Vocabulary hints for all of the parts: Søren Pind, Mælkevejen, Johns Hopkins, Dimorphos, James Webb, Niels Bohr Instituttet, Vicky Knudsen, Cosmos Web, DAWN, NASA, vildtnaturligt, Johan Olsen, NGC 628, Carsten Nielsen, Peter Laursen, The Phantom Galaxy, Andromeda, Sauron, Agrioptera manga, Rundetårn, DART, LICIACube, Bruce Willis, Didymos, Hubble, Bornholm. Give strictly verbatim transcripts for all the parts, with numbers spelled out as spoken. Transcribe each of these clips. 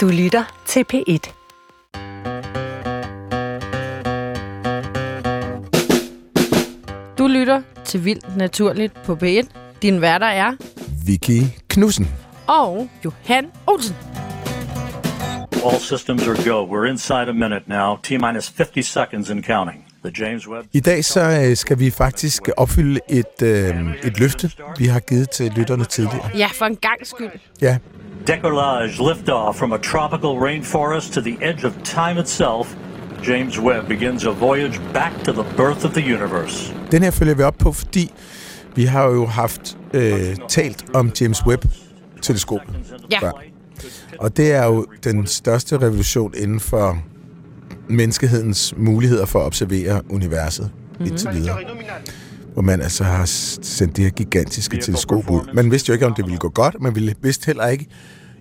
Du lytter til P et. Du lytter til Vildt Naturligt på P et. Din værter er Vicky Knudsen og Johan Olsen. All systems are go. We're inside a minute now. T minus fifty seconds and counting. I dag så skal vi faktisk opfylde et, øh, et løfte, vi har givet til lytterne tidligere. Ja, for en gang skyld. Ja. Decollage liftoff from a tropical rainforest to the edge of time itself. James Webb begins a voyage back to the birth of the universe. Den her følger vi op på, fordi vi har jo haft øh, talt om James Webb-teleskopet. Ja. Før. Og det er jo den største revolution inden for menneskehedens muligheder for at observere universet mm. indtil videre. Hvor man altså har sendt det her gigantiske teleskop ud. Man vidste jo ikke, om det ville gå godt. Man vidste heller ikke,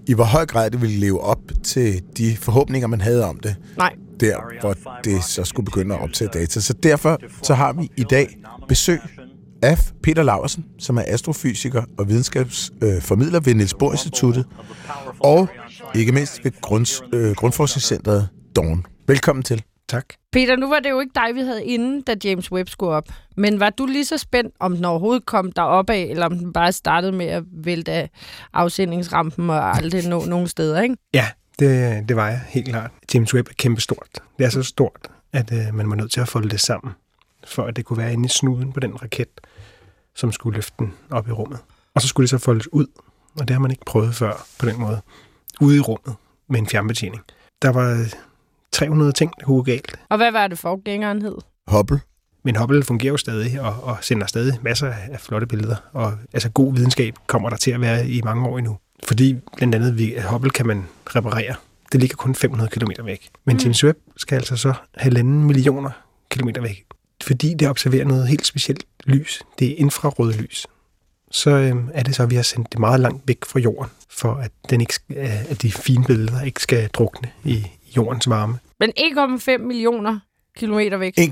i hvor høj grad det ville leve op til de forhåbninger, man havde om det. Nej. Der, hvor det så skulle begynde at optage data. Så derfor så har vi i dag besøg af Peter Laursen, som er astrofysiker og videnskabsformidler ved Niels Bohr Instituttet, og ikke mindst ved grunds, øh, Grundforskningscentret DAWN. Velkommen til. Tak. Peter, nu var det jo ikke dig, vi havde inden, da James Webb skulle op. Men var du lige så spændt, om den overhovedet kom derop af, eller om den bare startede med at vælte af afsendingsrampen og aldrig nå nogen steder, ikke? Ja, det, det var jeg helt klart. James Webb er kæmpestort. Det er så stort, at øh, man var nødt til at folde det sammen, for at det kunne være inde i snuden på den raket, som skulle løfte den op i rummet. Og så skulle det så foldes ud, og det har man ikke prøvet før på den måde. Ude i rummet med en fjernbetjening. Der var tre hundrede ting, der kunne gå galt. Og hvad var det forgængeren hed? Hubble. Men Hubble fungerer jo stadig og, og sender stadig masser af flotte billeder. Og altså god videnskab kommer der til at være i mange år endnu. Fordi blandt andet at Hubble kan man reparere. Det ligger kun fem hundrede kilometer væk. Men mm. James Webb skal altså så halvanden millioner kilometer væk. Fordi det observerer noget helt specielt lys. Det er infrarød lys. Så øhm, er det så, at vi har sendt det meget langt væk fra jorden, for at, den ikke, at de fine billeder ikke skal drukne i jordens varme. Men en komma fem millioner kilometer væk. en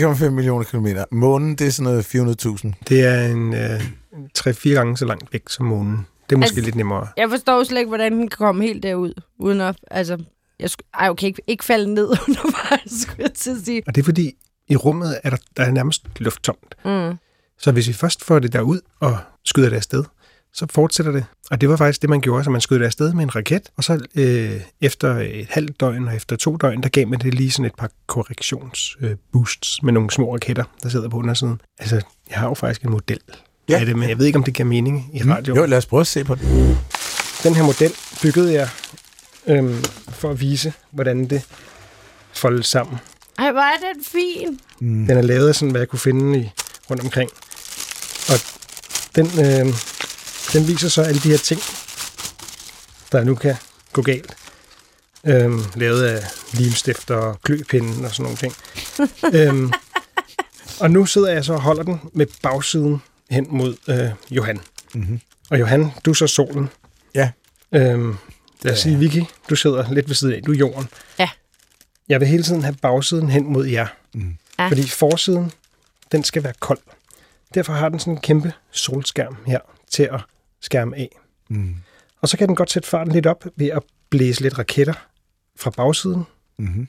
komma fem millioner kilometer. Månen, det er sådan noget fire hundrede tusind. Det er en øh, tre til fire gange så langt væk som månen. Det er måske altså lidt nemmere. Jeg forstår slet ikke, hvordan den kan komme helt derud, uden at, altså, jeg sk- ej, okay, ikke, ikke falde ned undervejs, skulle jeg til at sige. Og det er fordi, i rummet er der, der er nærmest lufttomt. Mm. Så hvis vi først får det derud og skyder det afsted, så fortsætter det. Og det var faktisk det, man gjorde, så man skød det afsted med en raket, og så øh, efter et halvt døgn og efter to døgn, der gav man det lige sådan et par korrektionsboosts øh, med nogle små raketter, der sidder på undersiden. Altså, jeg har jo faktisk en model ja. af det, men jeg ved ikke, om det giver mening i radio. Jo, lad os prøve at se på det. Den her model byggede jeg øh, for at vise, hvordan det foldes sammen. Ej, hvor er den fin! Mm. Den er lavet af sådan, hvad jeg kunne finde i, rundt omkring. Og den... Øh, Den viser så alle de her ting, der nu kan gå galt. Øhm, lavet af limstifter og kløpinde og sådan nogle ting. øhm, og nu sidder jeg så og holder den med bagsiden hen mod øh, Johan. Mm-hmm. Og Johan, du er så solen. Ja. Øhm, lad os sige, Vicky, du sidder lidt ved siden af. Du er jorden. Ja. Jeg vil hele tiden have bagsiden hen mod jer. Mm. Ja. Fordi forsiden, den skal være kold. Derfor har den sådan en kæmpe solskærm her til at skærme af. Mm. Og så kan den godt sætte farten lidt op ved at blæse lidt raketter fra bagsiden. Mm-hmm.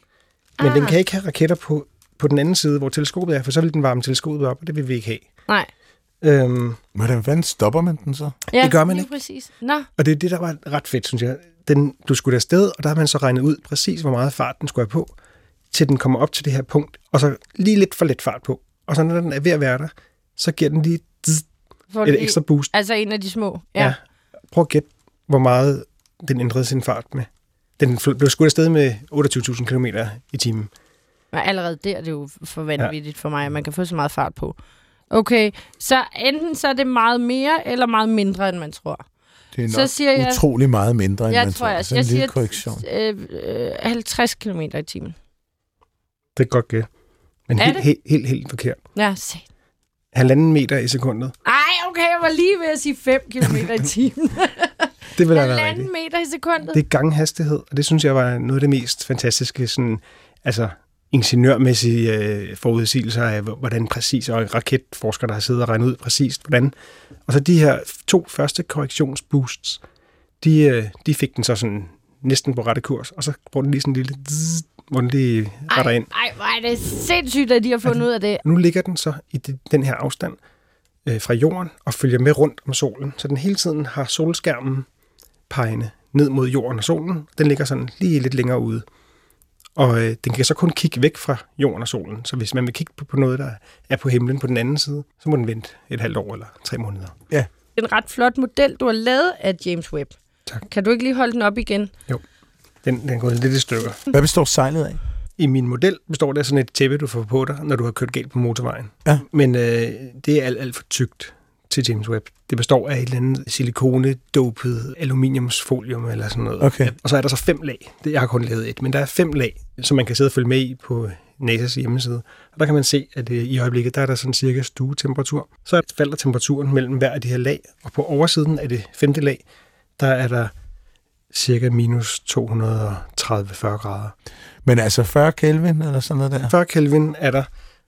Men ah. den kan ikke have raketter på, på den anden side, hvor teleskopet er, for så vil den varme teleskopet op, og det vil vi ikke have. Nej. Øhm, Hvordan fanden stopper man den så? Ja, det gør man ikke. Præcis. Nå. Og det er det, der var ret fedt, synes jeg. Den, du skulle afsted, og der har man så regnet ud præcis, hvor meget fart den skulle have på, til den kommer op til det her punkt, og så lige lidt for let fart på. Og så når den er ved at være der, så giver den lige et lige, ekstra boost. Altså en af de små. Ja. Ja. Prøv at gætte, hvor meget den ændrede sin fart med. Den blev skudt afsted med otteogtyve tusind kilometer i timen. Men allerede der er det jo for vanvittigt ja. for mig, at man kan få så meget fart på. Okay, så enten så er det meget mere eller meget mindre, end man tror. Det er nok så siger jeg, utrolig meget mindre, end jeg man tror. Jeg, tror. Jeg, jeg siger øh, halvtreds kilometer i timen. Det er godt gæt. Men helt, helt, helt, helt forkert. Ja, sæt. Halvanden meter i sekundet. Ej, okay, jeg var lige ved at sige fem kilometer i timen. Det vil da være rigtigt. Halvanden meter i sekundet. Det er ganghastighed, og det synes jeg var noget af det mest fantastiske, sådan, altså ingeniørmæssige øh, forudsigelser af, hvordan præcis, og raketforskere, der har siddet og regnet ud præcis, hvordan. Og så de her to første korrektionsboosts, de, øh, de fik den så sådan næsten på rette kurs, og så bruger den lige sådan en lille zzz, hvor den lige retter ind. Ej, hvor er det sindssygt, at de har fundet ud af det. Nu ligger den så i de, den her afstand øh, fra jorden og følger med rundt om solen, så den hele tiden har solskærmen pegende ned mod jorden og solen. Den ligger sådan lige lidt længere ude. Og øh, den kan så kun kigge væk fra jorden og solen. Så hvis man vil kigge på, på noget, der er på himlen på den anden side, så må den vente et halvt år eller tre måneder. Ja. En ret flot model, du har lavet af James Webb. Tak. Kan du ikke lige holde den op igen? Jo. Den, den går lidt i stykker. Hvad består sejlet af? I min model består det af sådan et tæppe, du får på dig, når du har kørt galt på motorvejen. Ja. Men øh, det er alt, alt for tykt til James Webb. Det består af et eller andet silikone-dopet aluminiumsfolium eller sådan noget. Okay. Og så er der så fem lag. Jeg har kun lavet et, men der er fem lag, som man kan sidde og følge med i på NASA's hjemmeside. Og der kan man se, at i øjeblikket, der er der sådan cirka stuetemperatur. Så falder temperaturen mellem hver af de her lag, og på oversiden af det femte lag, der er der cirka minus to hundrede og tredive til fyrre grader. Men altså fyrre Kelvin eller sådan noget der? fyrre Kelvin er der,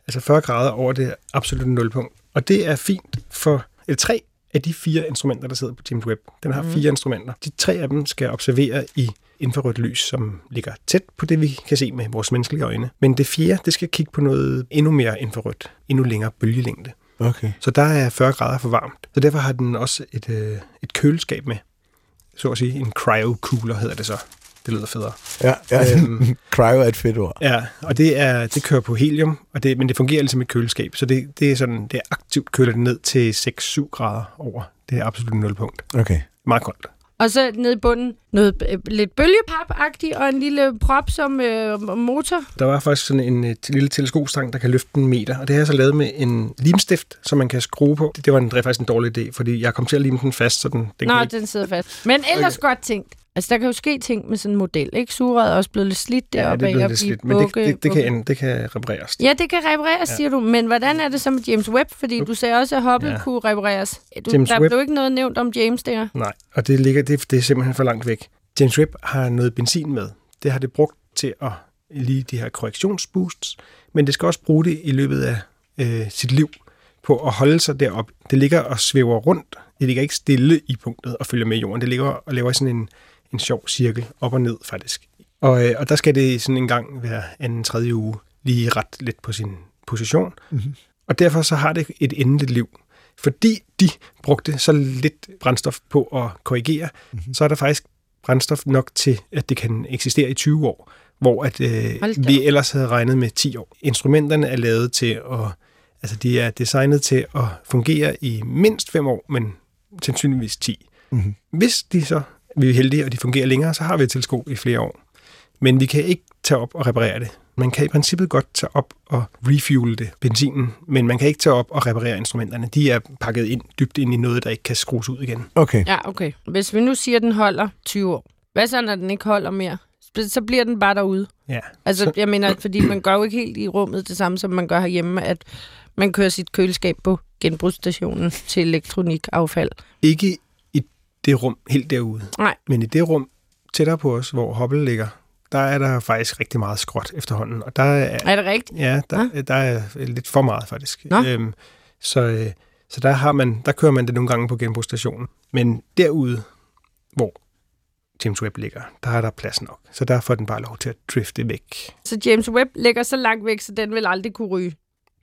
altså fyrre grader over det absolutte nulpunkt. Og det er fint for eller tre af de fire instrumenter, der sidder på James Webb. Den har mm. fire instrumenter. De tre af dem skal observere i infrarødt lys, som ligger tæt på det, vi kan se med vores menneskelige øjne. Men det fjerde, det skal kigge på noget endnu mere infrarødt, endnu længere bølgelængde. Okay. Så der er fyrre grader for varmt. Så derfor har den også et, øh, et køleskab med. Så at sige, en cryo-cooler hedder det så. Det lyder federe. Ja, ja. Øhm, cryo er et fedt ord. Ja, og det, er, det kører på helium, og det, men det fungerer ligesom et køleskab, så det, det er sådan, det er aktivt køler det ned til seks syv grader over det absolutte nulpunkt. Okay. Meget koldt. Og så nede i bunden noget øh, lidt bølgepap-agtigt og en lille prop som øh, motor. Der var faktisk sådan en øh, lille teleskopstang, der kan løfte en meter, og det har jeg så lavet med en limstift, som man kan skrue på. Det, det var en, faktisk en dårlig idé, fordi jeg kom til at lime den fast, så den... den Nå, ikke... den sidder fast. Men ellers okay. Godt tænkt. Altså, der kan jo ske ting med sådan en model, ikke? Suret er også blevet lidt slidt deroppe. Ja, det er blevet lidt slidt, men bukke, det, det, det, kan, det kan repareres. Ja, det kan repareres, ja. Siger du. Men hvordan er det så med James Webb? Fordi du sagde også, at Hubble ja. kunne repareres. Du, der Webb... blev ikke noget nævnt om James der. Nej, og det, ligger, det, det er simpelthen for langt væk. James Webb har noget benzin med. Det har det brugt til at lige de her korrektionsboosts, men det skal også bruge det i løbet af øh, sit liv på at holde sig derop. Det ligger og svæver rundt. Det ligger ikke stille i punktet og følger med jorden. Det ligger og laver sådan en en sjov cirkel, op og ned faktisk. Og, øh, og der skal det sådan en gang hver anden, tredje uge lige ret lidt på sin position. Mm-hmm. Og derfor så har det et endeligt liv. Fordi de brugte så lidt brændstof på at korrigere, mm-hmm. så er der faktisk brændstof nok til, at det kan eksistere i tyve år, hvor at, øh, vi ellers havde regnet med ti år. Instrumenterne er lavet til at, altså de er designet til at fungere i mindst fem år, men sandsynligvis ti. Mm-hmm. Hvis de så vi er heldige, og de fungerer længere, så har vi et teleskop i flere år. Men vi kan ikke tage op og reparere det. Man kan i princippet godt tage op og refuel det, benzinen, men man kan ikke tage op og reparere instrumenterne. De er pakket ind, dybt ind i noget, der ikke kan skrues ud igen. Okay. Ja, okay. Hvis vi nu siger, at den holder tyve år, hvad så, når den ikke holder mere? Så bliver den bare derude. Ja. Altså, jeg mener, fordi man gør jo ikke helt i rummet det samme, som man gør herhjemme, at man kører sit køleskab på genbrugsstationen til elektronikaffald. Ikke det rum helt derude. Nej. Men i det rum tættere på os, hvor Hubble ligger, der er der faktisk rigtig meget skrot efterhånden. Og der er, er det rigtigt? Ja, der, ja, der er lidt for meget faktisk. Øhm, så så der, har man, der kører man det nogle gange på genbrugsstationen. Men derude, hvor James Webb ligger, der er der plads nok. Så der får den bare lov til at drifte væk. Så James Webb ligger så langt væk, så den vil aldrig kunne ryge?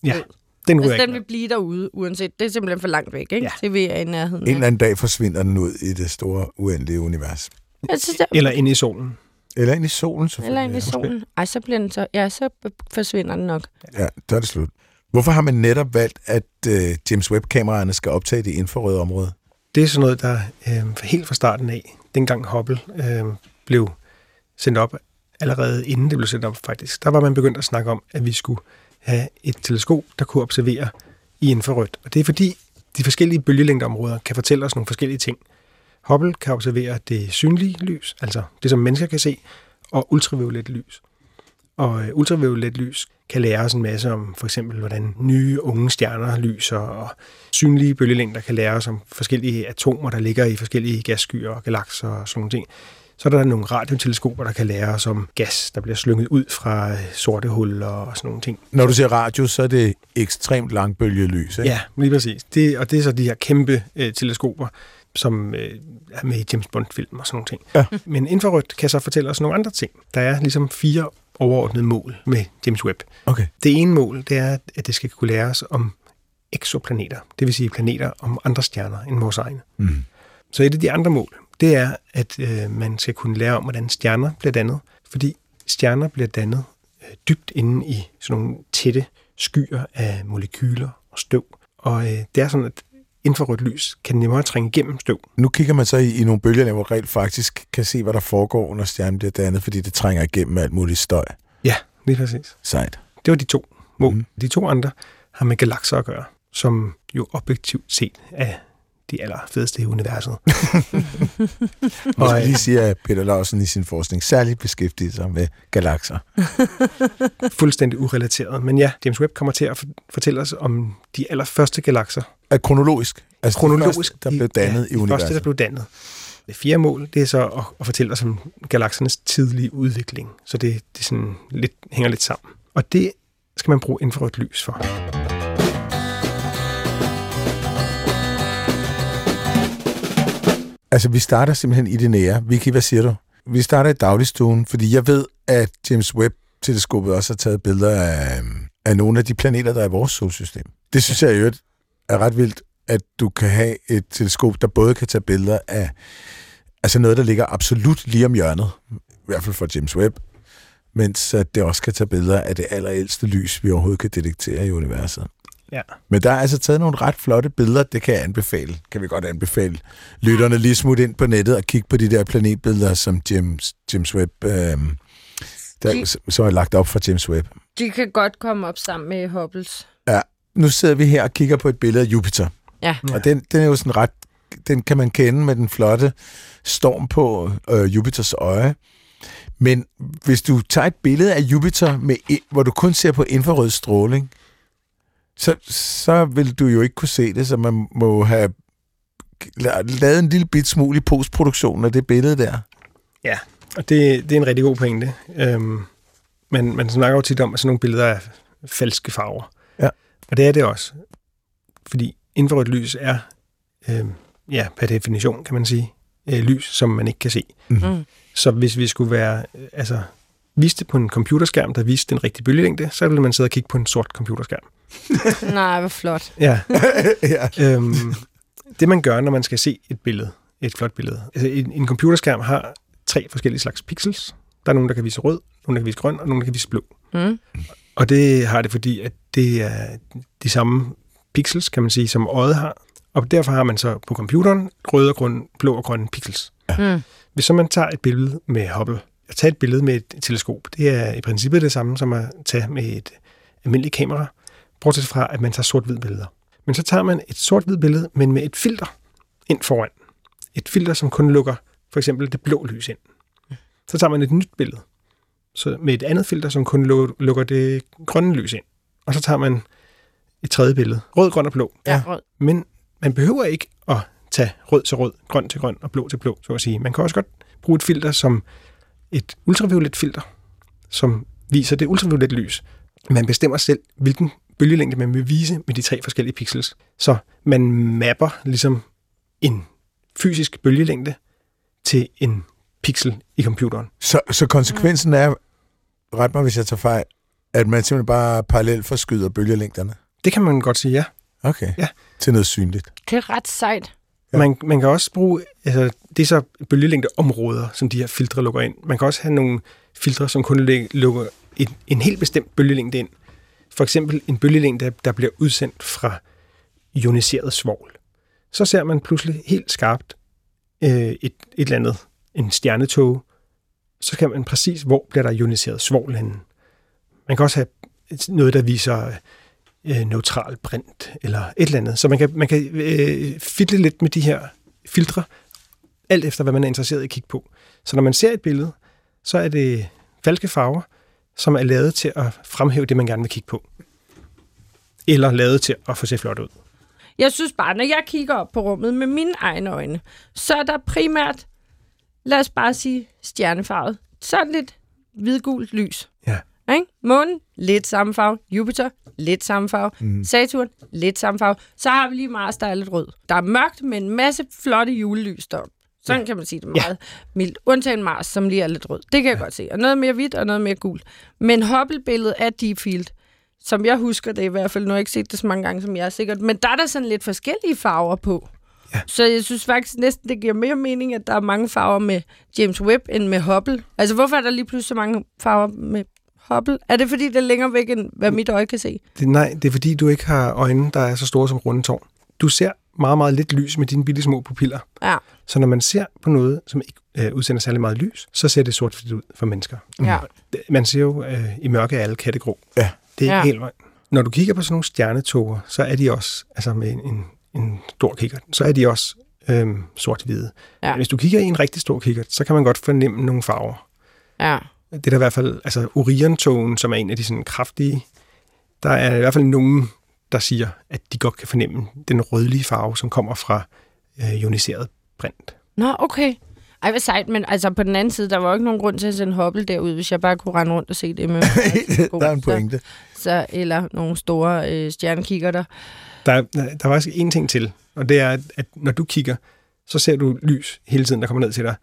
Ja. Den, altså, den vil blive derude, uanset. Det er simpelthen for langt væk, ikke? Ja. Det vil jeg i nærheden. En eller anden dag forsvinder den ud i det store, uendelige univers. Synes, det... Eller ind i solen. Eller ind i solen, selvfølgelig. Eller ind i solen. Ej, så bliver den så... Ja, så forsvinder den nok. Ja, så er det slut. Hvorfor har man netop valgt, at øh, James Webb-kameraerne skal optage det infrarøde område? Det er sådan noget, der øh, helt fra starten af, dengang Hubble øh, blev sendt op, allerede inden det blev sendt op, faktisk, der var man begyndt at snakke om, at vi skulle have et teleskop, der kunne observere i infrarødt. Og det er fordi, de forskellige bølgelængdeområder kan fortælle os nogle forskellige ting. Hubble kan observere det synlige lys, altså det, som mennesker kan se, og ultraviolet lys. Og ultraviolet lys kan lære os en masse om, for eksempel, hvordan nye unge stjerner lyser, og synlige bølgelængder kan lære os om forskellige atomer, der ligger i forskellige gasskyer og galakser og sådan nogle ting. Så er der nogle radioteleskoper, der kan lære os om gas, der bliver slynget ud fra sorte huller og sådan nogle ting. Når du siger radio, så er det ekstremt langbølgelys, ikke? Ja, lige præcis. Det, og det er så de her kæmpe øh, teleskoper, som øh, er med i James Bond-film og sådan nogle ting. Ja. Men infrarødt kan så fortælle os nogle andre ting. Der er ligesom fire overordnede mål med James Webb. Okay. Det ene mål, det er, at det skal kunne lære os om exoplaneter, det vil sige planeter om andre stjerner end vores egne. Mm. Så et af de andre mål, det er, at øh, man skal kunne lære om, hvordan stjerner bliver dannet, fordi stjerner bliver dannet øh, dybt inde i sådan nogle tætte skyer af molekyler og støv. Og øh, det er sådan, at infrarødt lys kan nemmere trænge igennem støv. Nu kigger man så i, i nogle bølger, hvor reelt faktisk kan se, hvad der foregår, når stjernen bliver dannet, fordi det trænger igennem alt muligt støj. Ja, lige præcis. Sejt. Det var de to mål. Mm. De to andre har med galakser at gøre, som jo objektivt set er de allerfedeste i universet. Og lige siger Peter Laursen i sin forskning særligt beskæftiget sig med galakser. Fuldstændig urelateret. Men ja, James Webb kommer til at fortælle os om de allerførste galakser. Er kronologisk? Altså kronologisk, de første, der blev dannet ja, i universet? Første, der blev dannet. Det fjerde mål, det er så at, at fortælle os om galaksernes tidlige udvikling. Så det, det sådan lidt, hænger lidt sammen. Og det skal man bruge infrarødt lys for. Altså, vi starter simpelthen i det nære. Vicky, hvad siger du? Vi starter i dagligstuen, fordi jeg ved, at James Webb-teleskopet også har taget billeder af, af nogle af de planeter, der er i vores solsystem. Det synes jeg i øvrigt er ret vildt, at du kan have et teleskop, der både kan tage billeder af altså noget, der ligger absolut lige om hjørnet, i hvert fald for James Webb, mens det også kan tage billeder af det allerældste lys, vi overhovedet kan detektere i universet. Ja. Men der er altså taget nogle ret flotte billeder, det kan jeg anbefale. Kan vi godt anbefale lytterne lige smutte ind på nettet og kigge på de der planetbilleder, som James, James Webb, øh, der, de, som er lagt op fra James Webb. De kan godt komme op sammen med Hubbles. Ja, nu sidder vi her og kigger på et billede af Jupiter. Ja. Og den, den er jo sådan ret, den kan man kende med den flotte storm på øh, Jupiters øje. Men hvis du tager et billede af Jupiter, med, hvor du kun ser på infrarød stråling, Så, så vil du jo ikke kunne se det, så man må have lavet en lille bit smule i postproduktionen af det billede der. Ja, og det, det er en rigtig god pointe. Øhm, men man snakker jo tit om, at sådan nogle billeder er falske farver. Ja. Og det er det også. Fordi infrarødt lys er, øhm, ja, per definition kan man sige, øh, lys, som man ikke kan se. Mm. Så hvis vi skulle være, øh, altså, viste på en computerskærm, der viste den rigtige bølgelængde, så ville man sidde og kigge på en sort computerskærm. Nej, hvor flot. Ja. ja. Øhm, det man gør, når man skal se et billede, et flot billede. Altså, en, en computerskærm har tre forskellige slags pixels. Der er nogen, der kan vise rød, nogen, der kan vise grøn, og nogen, der kan vise blå. Mm. Og det har det, fordi at det er de samme pixels, kan man sige, som øjet har. Og derfor har man så på computeren røde og grøn, blå og grønne pixels. Ja. Mm. Hvis så man tager et billede med Hubble, at tage et billede med et teleskop, det er i princippet det samme som at tage med et almindeligt kamera, bortset fra, at man tager sort-hvid billeder. Men så tager man et sort-hvid billede, men med et filter ind foran. Et filter, som kun lukker for eksempel det blå lys ind. Så tager man et nyt billede så med et andet filter, som kun lukker det grønne lys ind. Og så tager man et tredje billede. Rød, grøn og blå. Ja, rød. Men man behøver ikke at tage rød til rød, grøn til grøn og blå til blå, så at sige. Man kan også godt bruge et filter som et ultraviolet filter, som viser det ultraviolet lys. Man bestemmer selv, hvilken bølgelængde man vil vise med de tre forskellige pixels. Så man mapper ligesom en fysisk bølgelængde til en pixel i computeren. Så, så konsekvensen er, ret mig hvis jeg tager fejl, at man simpelthen bare parallelt forskyder bølgelængderne? Det kan man godt sige, ja. Okay, ja. Til noget synligt. Det er ret sejt. Ja. Man, man kan også bruge, altså det er så bølgelængdeområder, som de her filtre lukker ind. Man kan også have nogle filtre, som kun lukker en, en helt bestemt bølgelængde ind. For eksempel en bølgelængde, der bliver udsendt fra ioniseret svovl. Så ser man pludselig helt skarpt øh, et, et eller andet, en stjernetåge. Så kan man præcis, hvor bliver der ioniseret svovl henne. Man kan også have noget, der viser øh, neutral brint eller et eller andet. Så man kan, man kan øh, fidle lidt med de her filtre, alt efter hvad man er interesseret i at kigge på. Så når man ser et billede, så er det falske farver, som er lavet til at fremhæve det, man gerne vil kigge på. Eller lavet til at få se flot ud. Jeg synes bare, når jeg kigger op på rummet med mine egne øjne, så er der primært, lad os bare sige, stjernefarvet. Sådan lidt hvidgult lys. Ja. Månen, lidt samme farve. Jupiter, lidt samme farve. Mm. Saturn, lidt samme farve. Så har vi lige Mars, der er lidt rød. Der er mørkt, men en masse flotte julelys deroppe. Sådan ja. Kan man sige det meget ja. Mildt. Undtagen Mars, som lige er lidt rød. Det kan jeg ja. Godt se. Og noget mere hvidt og noget mere gult. Men Hubble-billedet af Deep Field, som jeg husker det i hvert fald, nu har jeg ikke set det så mange gange, som jeg er sikkert, men der er der sådan lidt forskellige farver på. Ja. Så jeg synes faktisk næsten, det giver mere mening, at der er mange farver med James Webb end med Hubble. Altså, hvorfor er der lige pludselig så mange farver med Hubble? Er det, fordi det er længere væk, end hvad mit øje kan se? Det, nej, det er, fordi du ikke har øjne, der er så store som Rundetårn. Du ser meget, meget lidt lys med dine bitte små pupiller. Ja. Så når man ser på noget, som ikke øh, udsender særlig meget lys, så ser det sort ud for mennesker. Ja. Man ser jo øh, i mørke alle katte grå. Ja. Det er ikke ja. Helt vejen. Når du kigger på sådan nogle stjernetoger, så er de også, altså med en, en en stor kikkert, så er de også øhm, sort-hvide. Ja. Hvis du kigger i en rigtig stor kikkert, så kan man godt fornemme nogle farver. Ja. Det er der i hvert fald, altså Orion-togen, som er en af de sådan kraftige, der er i hvert fald nogen, der siger, at de godt kan fornemme den rødlige farve, som kommer fra øh, ioniseret brint. Nå, okay. Ej, hvad sejt, men altså på den anden side, der var jo ikke nogen grund til at sende Hubble derud, hvis jeg bare kunne rende rundt og se det med. Der er en pointe. Så, så, eller nogle store øh, stjernekikkerter. Der, der er faktisk en ting til, og det er, at når du kigger, så ser du lys hele tiden, der kommer ned til dig.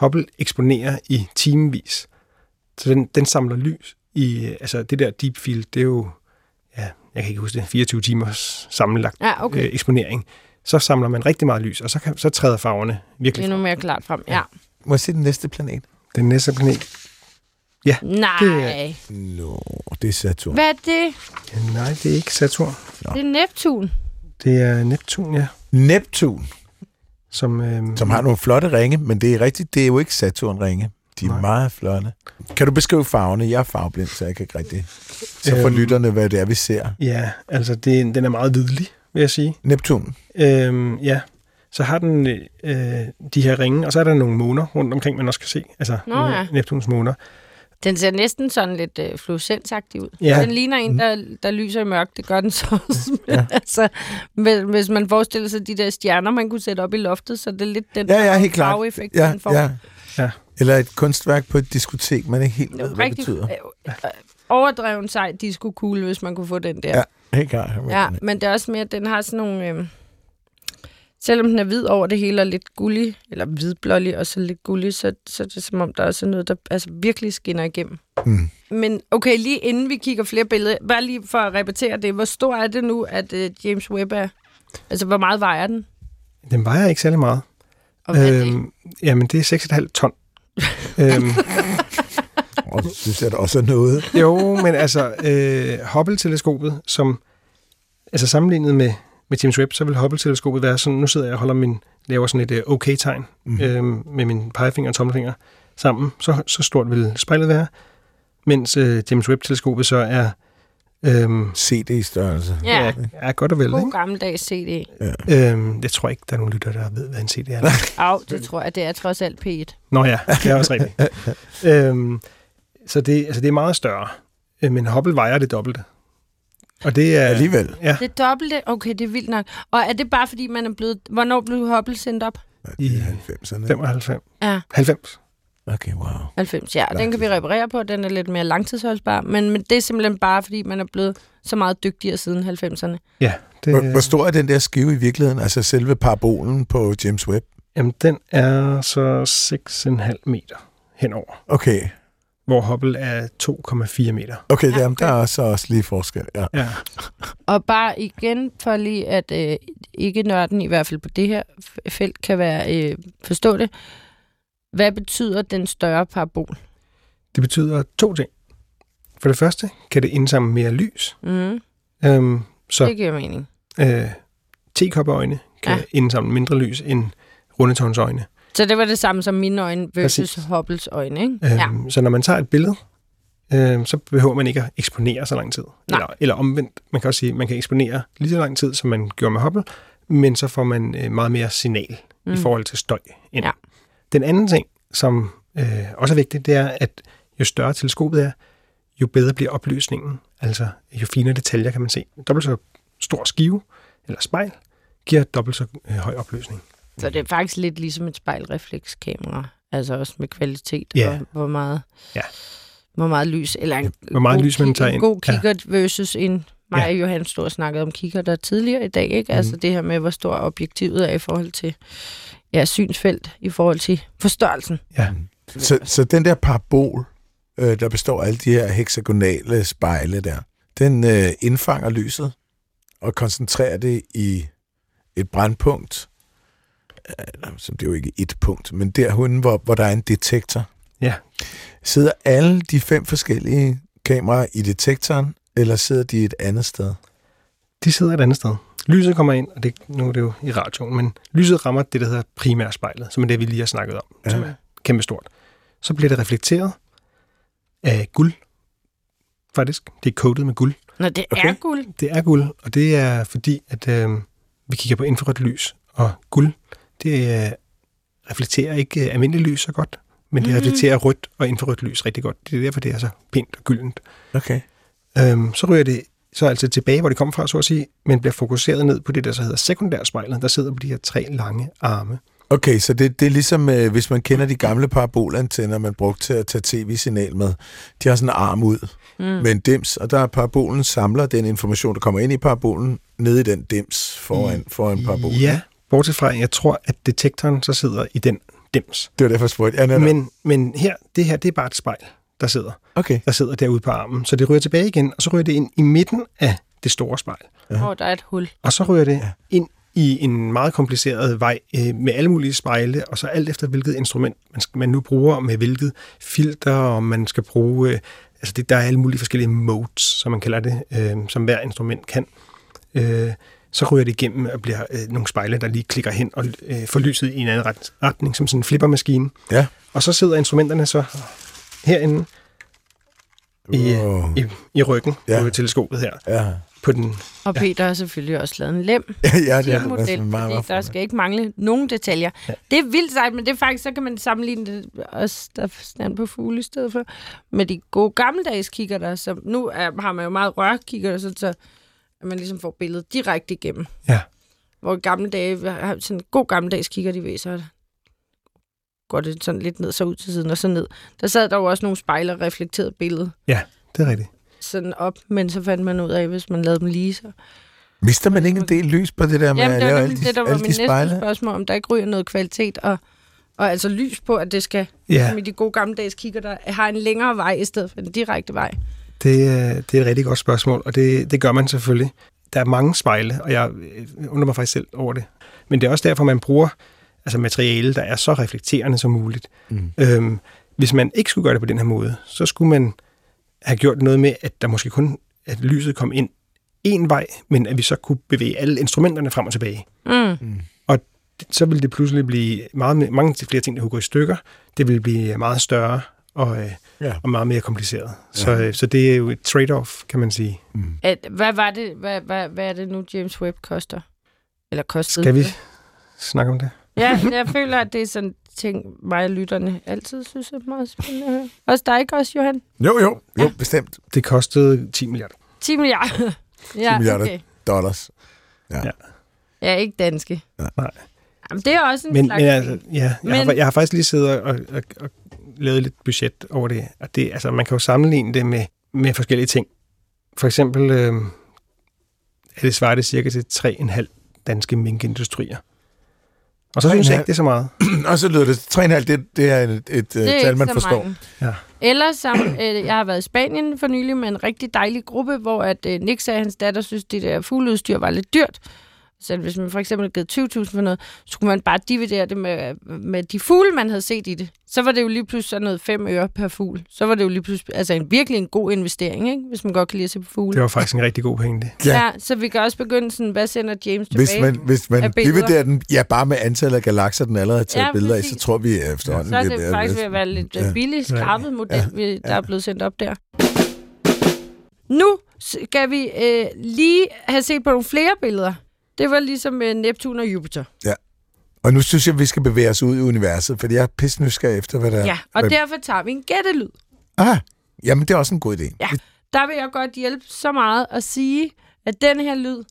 Hubble eksponerer i timevis, så den, den samler lys i, altså det der deep field, det er jo, ja, jeg kan ikke huske det, fireogtyve timers sammenlagt ja, okay. øh, eksponering. Så samler man rigtig meget lys, og så, kan, så træder farverne virkelig frem. Endnu mere klart frem, ja. Må jeg se den næste planet? Den næste planet? Ja. Nej. Det er... Nå, det er Saturn. Hvad er det? Ja, nej, det er ikke Saturn. Nå. Det er Neptun. Det er Neptun, ja. Neptun? Som, øhm... Som har nogle flotte ringe, men det er rigtigt, det er jo ikke Saturn-ringe. De er nej. Meget flotte. Kan du beskrive farverne? Jeg er farveblind, så jeg kan ikke rigtig. Så for øhm... lytterne, hvad det er, vi ser. Ja, altså det, den er meget hvidlig, vil jeg sige. Neptun? Øhm, ja. Så har den øh, de her ringe, og så er der nogle måner rundt omkring, man også kan se. Altså Nå, ja. Neptuns måner. Den ser næsten sådan lidt øh, fluorescensagtig ud. Ja. Den ligner en, der, der lyser i mørk. Det gør den så også. Ja. Altså, hvis man forestiller sig de der stjerner, man kunne sætte op i loftet, så det er lidt den ja, ja, helt farveeffekt, klart. Ja, den får. Ja. Ja. Eller et kunstværk på et diskotek, man ikke helt ved, hvad det betyder. Øh, øh, overdreven sej disco-kugle, hvis man kunne få den der. Ja, helt klart. Ja, men det er også mere, at den har sådan nogle... Øh, selvom den er hvid over det hele og lidt gullig, eller hvidblålig og så lidt gullig, så, så det er det som om, der er sådan noget, der altså, virkelig skinner igennem. Mm. Men okay, lige inden vi kigger flere billeder, bare lige for at repetere det, hvor stor er det nu, at uh, James Webb er? Altså, hvor meget vejer den? Den vejer ikke særlig meget. Og hvad er det? Øhm, jamen, det er seks komma fem ton. øhm. oh, synes jeg da også er noget. Jo, men altså, øh, Hubble-teleskopet, som altså sammenlignet med med James Webb, så vil Hubble-teleskopet være sådan, nu sidder jeg og holder min, laver sådan et okay-tegn mm. øhm, med min pegefinger og tommelfinger sammen, så, så stort vil spejlet være, mens øh, James Webb-teleskopet så er... Øhm, C D-størrelse. Ja, er, er godt og vel. God gammeldags C D. Ja. Øhm, jeg tror ikke, der er nogen lytter, der ved, hvad en C D er. Au, det tror jeg, det er trods alt P et. Nå ja, det er også rigtigt. øhm, så det, altså, det er meget større, men Hubble vejer det dobbelte. Og det er alligevel. Ja. Det dobbelte? Okay, det er vildt nok. Og er det bare, fordi man er blevet... Hvornår blev Hubble sendt op? I halvfemserne. femoghalvfems. Ja. halvfems. Okay, wow. halvfems, ja. Og den kan vi reparere på. Den er lidt mere langtidsholdsbar. Men, men det er simpelthen bare, fordi man er blevet så meget dygtigere siden halvfemserne. Ja. Det... Hvor, hvor stor er den der skive i virkeligheden? Altså selve parabolen på James Webb? Jamen, den er så seks komma fem meter henover. Okay. Hvor Hubble er to komma fire meter. Okay, ja, okay. Der er så også lige forskel. Ja. Ja. Og bare igen, for lige at øh, ikke nørden, i hvert fald på det her felt, kan være øh, forstå det. Hvad betyder den større parabol? Det betyder to ting. For det første kan det indsamle mere lys. Mm. Øhm, så, det giver mening. Øh, tekoppeøjne kan ja. Indsamle mindre lys end rundetårnsøjne. Så det var det samme som mine øjne versus præcis. Hubbles øjne, ikke? Øhm, ja. Så når man tager et billede, øhm, så behøver man ikke at eksponere så lang tid. Eller, eller omvendt, man kan også sige, at man kan eksponere lige så lang tid, som man gjorde med Hubble, men så får man øh, meget mere signal mm. i forhold til støj ind. Ja. Den anden ting, som øh, også er vigtigt, det er, at jo større teleskopet er, jo bedre bliver opløsningen. Altså, jo finere detaljer kan man se. Dobbelt så stor skive eller spejl giver dobbelt så øh, høj opløsning. Så det er faktisk lidt ligesom et spejlreflekskamera, altså også med kvalitet og yeah. hvor meget, yeah. hvor meget lys eller en, hvor meget god, lys man tager en god kikkert ja. Versus en Mig ja. og Johan stod og snakkede om kigger der tidligere i dag, ikke? Mm. Altså det her med, hvor stor objektivet er i forhold til ja, synsfelt, i forhold til forstørrelsen. Ja. Så, så den der parabol, øh, der består af alle de her heksagonale spejle der, den øh, indfanger lyset og koncentrerer det i et brandpunkt, som det er jo ikke et punkt, men derhenne, hvor, hvor der er en detektor. Ja. Sidder alle de fem forskellige kameraer i detektoren, eller sidder de et andet sted? De sidder et andet sted. Lyset kommer ind, og det, nu er det jo i radioen, men lyset rammer det, der hedder primærspejlet, som er det, vi lige har snakket om, ja. Som er kæmpestort. Så bliver det reflekteret af guld, faktisk. Det er coated med guld. Nå, det okay. er guld? Det er guld, og det er fordi, at øh, vi kigger på infrarødt lys, og guld, det øh, reflekterer ikke øh, almindeligt lys så godt, men det mm. reflekterer rødt og infrarødt lys rigtig godt. Det er derfor, det er så pænt og gyldent. Okay. Øhm, så ryger det så altså tilbage, hvor det kommer fra, så at sige, men bliver fokuseret ned på det, der så hedder sekundærspejlet, der sidder på de her tre lange arme. Okay, så det, det er ligesom, øh, hvis man kender de gamle parabolantænder, man brugte til at tage tv-signal med. De har sådan en arm ud mm. med en dims, og der er parabolen samler den information, der kommer ind i parabolen, nede i den dims foran, foran parabolen. Ja, bortset fra, jeg tror, at detektoren så sidder i den dims. Det var derfor spurgt. Ja, men, men her, det her, det er bare et spejl, der sidder. Okay. Der sidder derude på armen. Så det ryger tilbage igen, og så ryger det ind i midten af det store spejl. Åh, ja. Oh, der er et hul. Og så ryger det ja. ind i en meget kompliceret vej øh, med alle mulige spejle, og så alt efter hvilket instrument man, skal, man nu bruger, med hvilket filter, og man skal bruge... Øh, altså, det, der er alle mulige forskellige modes, som man kalder det, øh, som hver instrument kan. Øh, så ryger det igennem og bliver øh, nogle spejle, der lige klikker hen og øh, får lyset i en anden retning, som sådan en flippermaskine. Ja. Og så sidder instrumenterne så herinde i, wow. i, i ryggen ja. på teleskopet her. Ja. På den, og Peter har ja. selvfølgelig også lavet en lem. ja, ja, det er en model, meget, meget fordi der skal ikke mangle nogen detaljer. Ja. Det er vildt sejt, men det er faktisk, så kan man sammenligne det også, der stand på fugle i stedet for, med de gode gammeldags kigger der, som nu er, har man jo meget rørkigger, sådan så at man ligesom får billedet direkte igennem. Ja. Hvor gamle dage, sådan en god gammeldags kigger, de ved, så går det sådan lidt ned, så ud til siden og så ned. Der sad der jo også nogle spejler og reflekterede billedet. Ja, det er rigtigt. Sådan op, men så fandt man ud af, hvis man lavede dem lige så. Mister man ikke en del lys på det der med jamen, det at lave alle de, det, der var alle de spejle? Min næste spørgsmål, om der ikke ryger noget kvalitet og, og altså lys på, at det skal, ja. som i de gode gammeldags kigger, der har en længere vej i stedet for en direkte vej. Det, det er et rigtig godt spørgsmål, og det, det gør man selvfølgelig. Der er mange spejle, og jeg undrer mig faktisk selv over det. Men det er også derfor, man bruger altså materiale, der er så reflekterende som muligt. Mm. Øhm, hvis man ikke skulle gøre det på den her måde, så skulle man have gjort noget med, at der måske kun at lyset kom ind én vej, men at vi så kunne bevæge alle instrumenterne frem og tilbage. Mm. Mm. Og det, så ville det pludselig blive meget, mange til flere ting, der kunne gå i stykker. Det ville blive meget større og, øh, ja. og meget mere kompliceret. Ja. Så, øh, så det er jo et trade-off, kan man sige. Mm. At, hvad, var det, hvad, hvad, hvad er det nu, James Webb koster? Eller kostede? Skal vi det? snakke om det? Ja, jeg føler, at det er sådan ting, mig og lytterne altid synes er meget spændende. Også dig, ikke også, Johan? Jo, jo, jo ja. bestemt. Det kostede ti milliarder. ti milliarder? Ja, ti milliarder okay. dollars. Ja. Ja. ja, ikke danske. Nej. Jamen, det er også en men, slags men, altså, ja, jeg, men... har, jeg har faktisk lige siddet og, og, og lavet lidt budget over det. Og det altså, man kan jo sammenligne det med, med forskellige ting. For eksempel øh, er det svaret cirka til tre komma fem danske minkindustrier. Og så synes jeg ikke, det er så meget. Og så lyder det, tre komma fem, det, det er et, et det er tal, man forstår. Ja. Eller som, øh, jeg har været i Spanien for nylig med en rigtig dejlig gruppe, hvor at, øh, Nick sagde, hans datter synes, det der fugleudstyr var lidt dyrt. Så hvis man for eksempel havde givet tyve tusind for noget, så kunne man bare dividere det med, med de fugle, man havde set i det. Så var det jo lige pludselig sådan noget fem øre per fugl. Så var det jo lige pludselig, altså en, virkelig en god investering, ikke? Hvis man godt kan lide at se på fugle. Det var faktisk en rigtig god penge, det. Ja, ja så vi kan også begynde sådan, hvad sender James tilbage? Hvis man, hvis man dividerer den, ja, bare med antallet af galakser, den allerede har taget ja, billeder af, så tror vi efterhånden. Ja, så er det, det faktisk ved at være lidt ja. billig, skrabet model, ja. Ja. der er blevet sendt op der. Nu skal vi øh, lige have set på nogle flere billeder. Det var ligesom med Neptun og Jupiter. Ja. Og nu synes jeg, at vi skal bevæge os ud i universet, fordi jeg er pisse nysgerrig efter, hvad der er. Ja, og hvad... derfor tager vi en gættelyd. Ah, jamen det er også en god idé. Ja, der vil jeg godt hjælpe så meget at sige, at den her lyd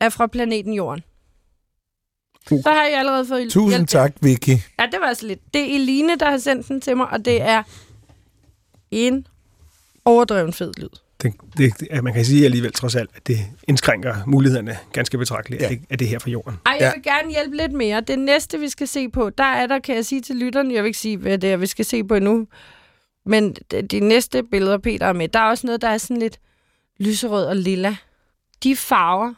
er fra planeten Jorden. Uh. Så har jeg allerede fået hjælp. Tusind tak, Vicky. Ja, det var altså lidt. Det er Eline, der har sendt den til mig, og det er en overdreven fed lyd. det, det, at man kan sige alligevel trods alt, at det indskrænker mulighederne ganske betragteligt, ja. at, det, at det her fra jorden. Ej, jeg vil ja. gerne hjælpe lidt mere. Det næste, vi skal se på, der er der, kan jeg sige til lytterne, jeg vil ikke sige, hvad det er, vi skal se på endnu, men de næste billeder, Peter er med, der er også noget, der er sådan lidt lyserød og lilla. De farver,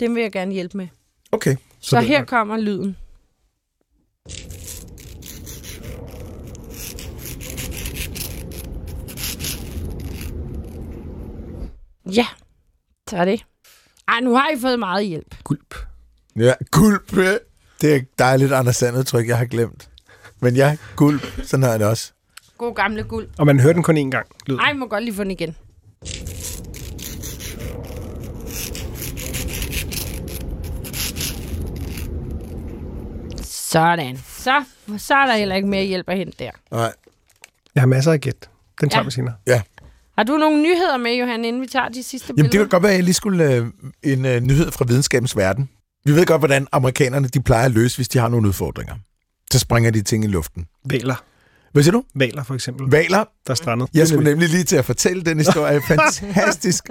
dem vil jeg gerne hjælpe med. Okay. Så, så her kommer lyden. Ja, så er det. Ej, nu har I fået meget hjælp. Gulp. Ja, gulp. Det er dejligt, Anders Sandedtryk, jeg har glemt. Men ja, gulp. Sådan har jeg det også. God gamle gulp. Og man hører den kun én gang. Lyden. Ej, må godt lige få den igen. Sådan. Så, så er der heller ikke mere hjælp at hente der. Nej. Jeg har masser af gæt. Den tager vi senere. Ja. Har du nogle nyheder med, Johan, inden vi tager de sidste billeder? Jamen, det kan godt være, at jeg lige skulle øh, en øh, nyhed fra videnskabens verden. Vi ved godt, hvordan amerikanerne de plejer at løse, hvis de har nogle udfordringer. Så springer de ting i luften. Væler. Hvad siger du? Væler, for eksempel. Væler. Der strandede. Jeg skulle nemlig lige til at fortælle den historie. Fantastisk,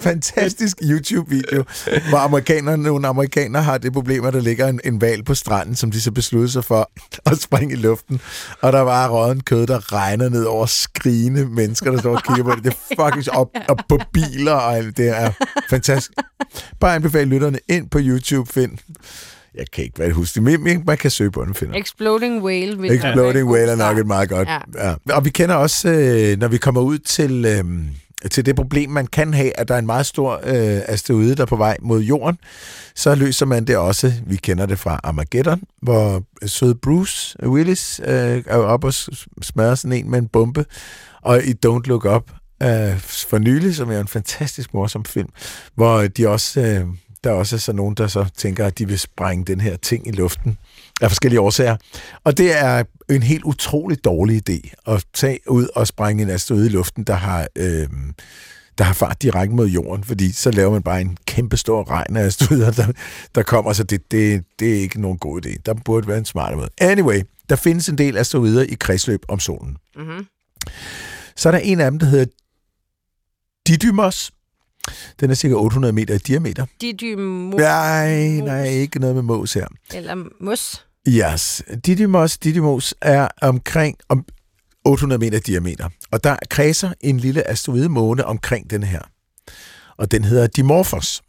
fantastisk YouTube-video, hvor amerikanerne, nogle amerikanere har det problem, at der ligger en, en hval på stranden, som de så besluttede sig for at springe i luften. Og der var rådden kød, der regner ned over skrigende mennesker, der står og kigger på det. Det er fucking op, op på biler, og det er fantastisk. Bare anbefale lytterne ind på YouTube, find... Jeg kan ikke være huske det. Man kan søge på den, finder. Exploding Whale. Vil Exploding ja. Whale er nok et meget godt. Ja. Ja. Og vi kender også, øh, når vi kommer ud til, øh, til det problem, man kan have, at der er en meget stor øh, asteroide, der er på vej mod jorden, så løser man det også. Vi kender det fra Armageddon, hvor søde Bruce Willis øh, er oppe og smadrer sådan en med en bombe. Og i Don't Look Up øh, for nylig, som er en fantastisk morsom film, hvor de også... Øh, Der er også så nogen, der så tænker, at de vil sprænge den her ting i luften af forskellige årsager. Og det er en helt utrolig dårlig idé at tage ud og sprænge en asteroide i luften, der har, øh, der har fart direkte mod jorden, fordi så laver man bare en kæmpe stor regn af asteroider, der, der kommer. Så det, det, det er ikke nogen god idé. Der burde være en smartere måde. Anyway, der findes en del asteroider i kredsløb om solen. Mm-hmm. Så er der en af dem, der hedder Didymos. Den er cirka otte hundrede meter i diameter. Didymos. Nej, nej, ikke noget med mos her. Eller mos. Yes. Didymos, Didymos er omkring om otte hundrede meter i diameter. Og der kredser en lille asteroide måne omkring den her. Og den hedder Dimorphos.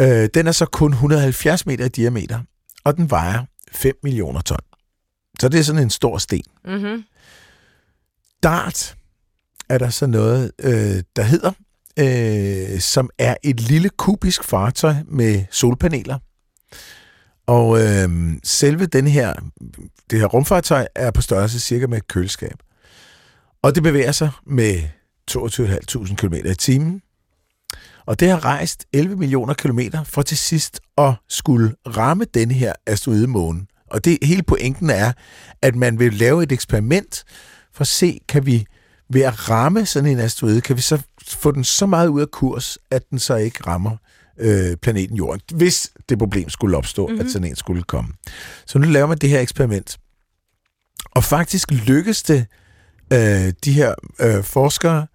Øh, den er så kun et hundrede og halvfjerds meter i diameter. Og den vejer fem millioner ton. Så det er sådan en stor sten. Mm-hmm. DART er der så noget, øh, der hedder... Øh, som er et lille kubisk fartøj med solpaneler. Og øh, selve den her, det her rumfartøj er på størrelse cirka med et køleskab. Og det bevæger sig med toogtyve tusind fem hundrede kilometer i timen. Og det har rejst elleve millioner kilometer for til sidst at skulle ramme den her asteroidemåne. Og det hele pointen er, at man vil lave et eksperiment for at se, kan vi ved at ramme sådan en asteroide, kan vi så få den så meget ud af kurs, at den så ikke rammer øh, planeten Jorden, hvis det problem skulle opstå, mm-hmm. at sådan en skulle komme. Så nu laver man det her eksperiment. Og faktisk lykkes det øh, de her øh, forskere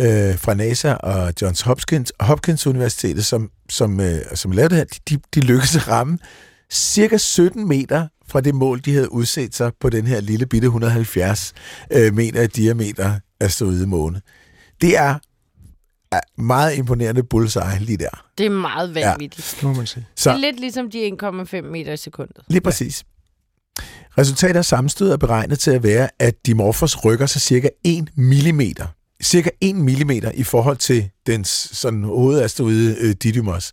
øh, fra NASA og Johns Hopkins, Hopkins Universitetet, som, som, øh, som lavede det her, de, de lykkes at ramme cirka sytten meter fra det mål, de havde udset sig på den her lille bitte et hundrede og halvfjerds meter i diameter asteroide måne. Det er meget imponerende bullseye lige der. Det er meget vanvittigt. Ja. Må man sige. Så, det er lidt ligesom de en komma fem meter i sekundet. Lige præcis. Ja. Resultatet af sammenstødet er beregnet til at være, at Dimorphos rykker sig cirka en millimeter. Cirka en millimeter i forhold til dens sådan, hovedasteroide øh, Didymos.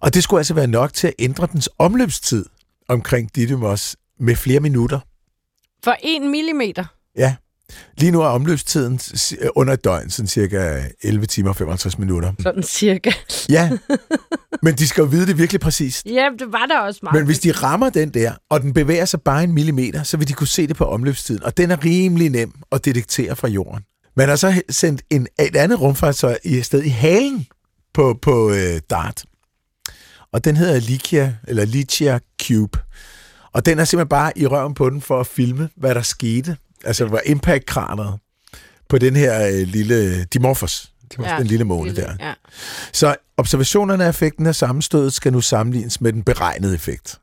Og det skulle altså være nok til at ændre dens omløbstid omkring Didymos med flere minutter. For en millimeter? Ja. Lige nu er omløbstiden under døgn, sådan cirka elleve timer og femoghalvtreds minutter. Sådan cirka? Ja. Men de skal jo vide det virkelig præcist. Ja, det var der også meget. Men hvis de rammer den der, og den bevæger sig bare en millimeter, så vil de kunne se det på omløbstiden. Og den er rimelig nem at detektere fra jorden. Man har så sendt en, et andet rumfartøj i stedet i halen på, på øh, DART. Og den hedder LICIA, eller LICIACube. Og den er simpelthen bare i røven på den for at filme, hvad der skete. Altså, hvor impactkrateret på den her øh, lille Dimorphos. Det ja, den lille måne lille, der. Ja. Så observationerne af effekten af sammenstødet skal nu sammenlignes med den beregnede effekt.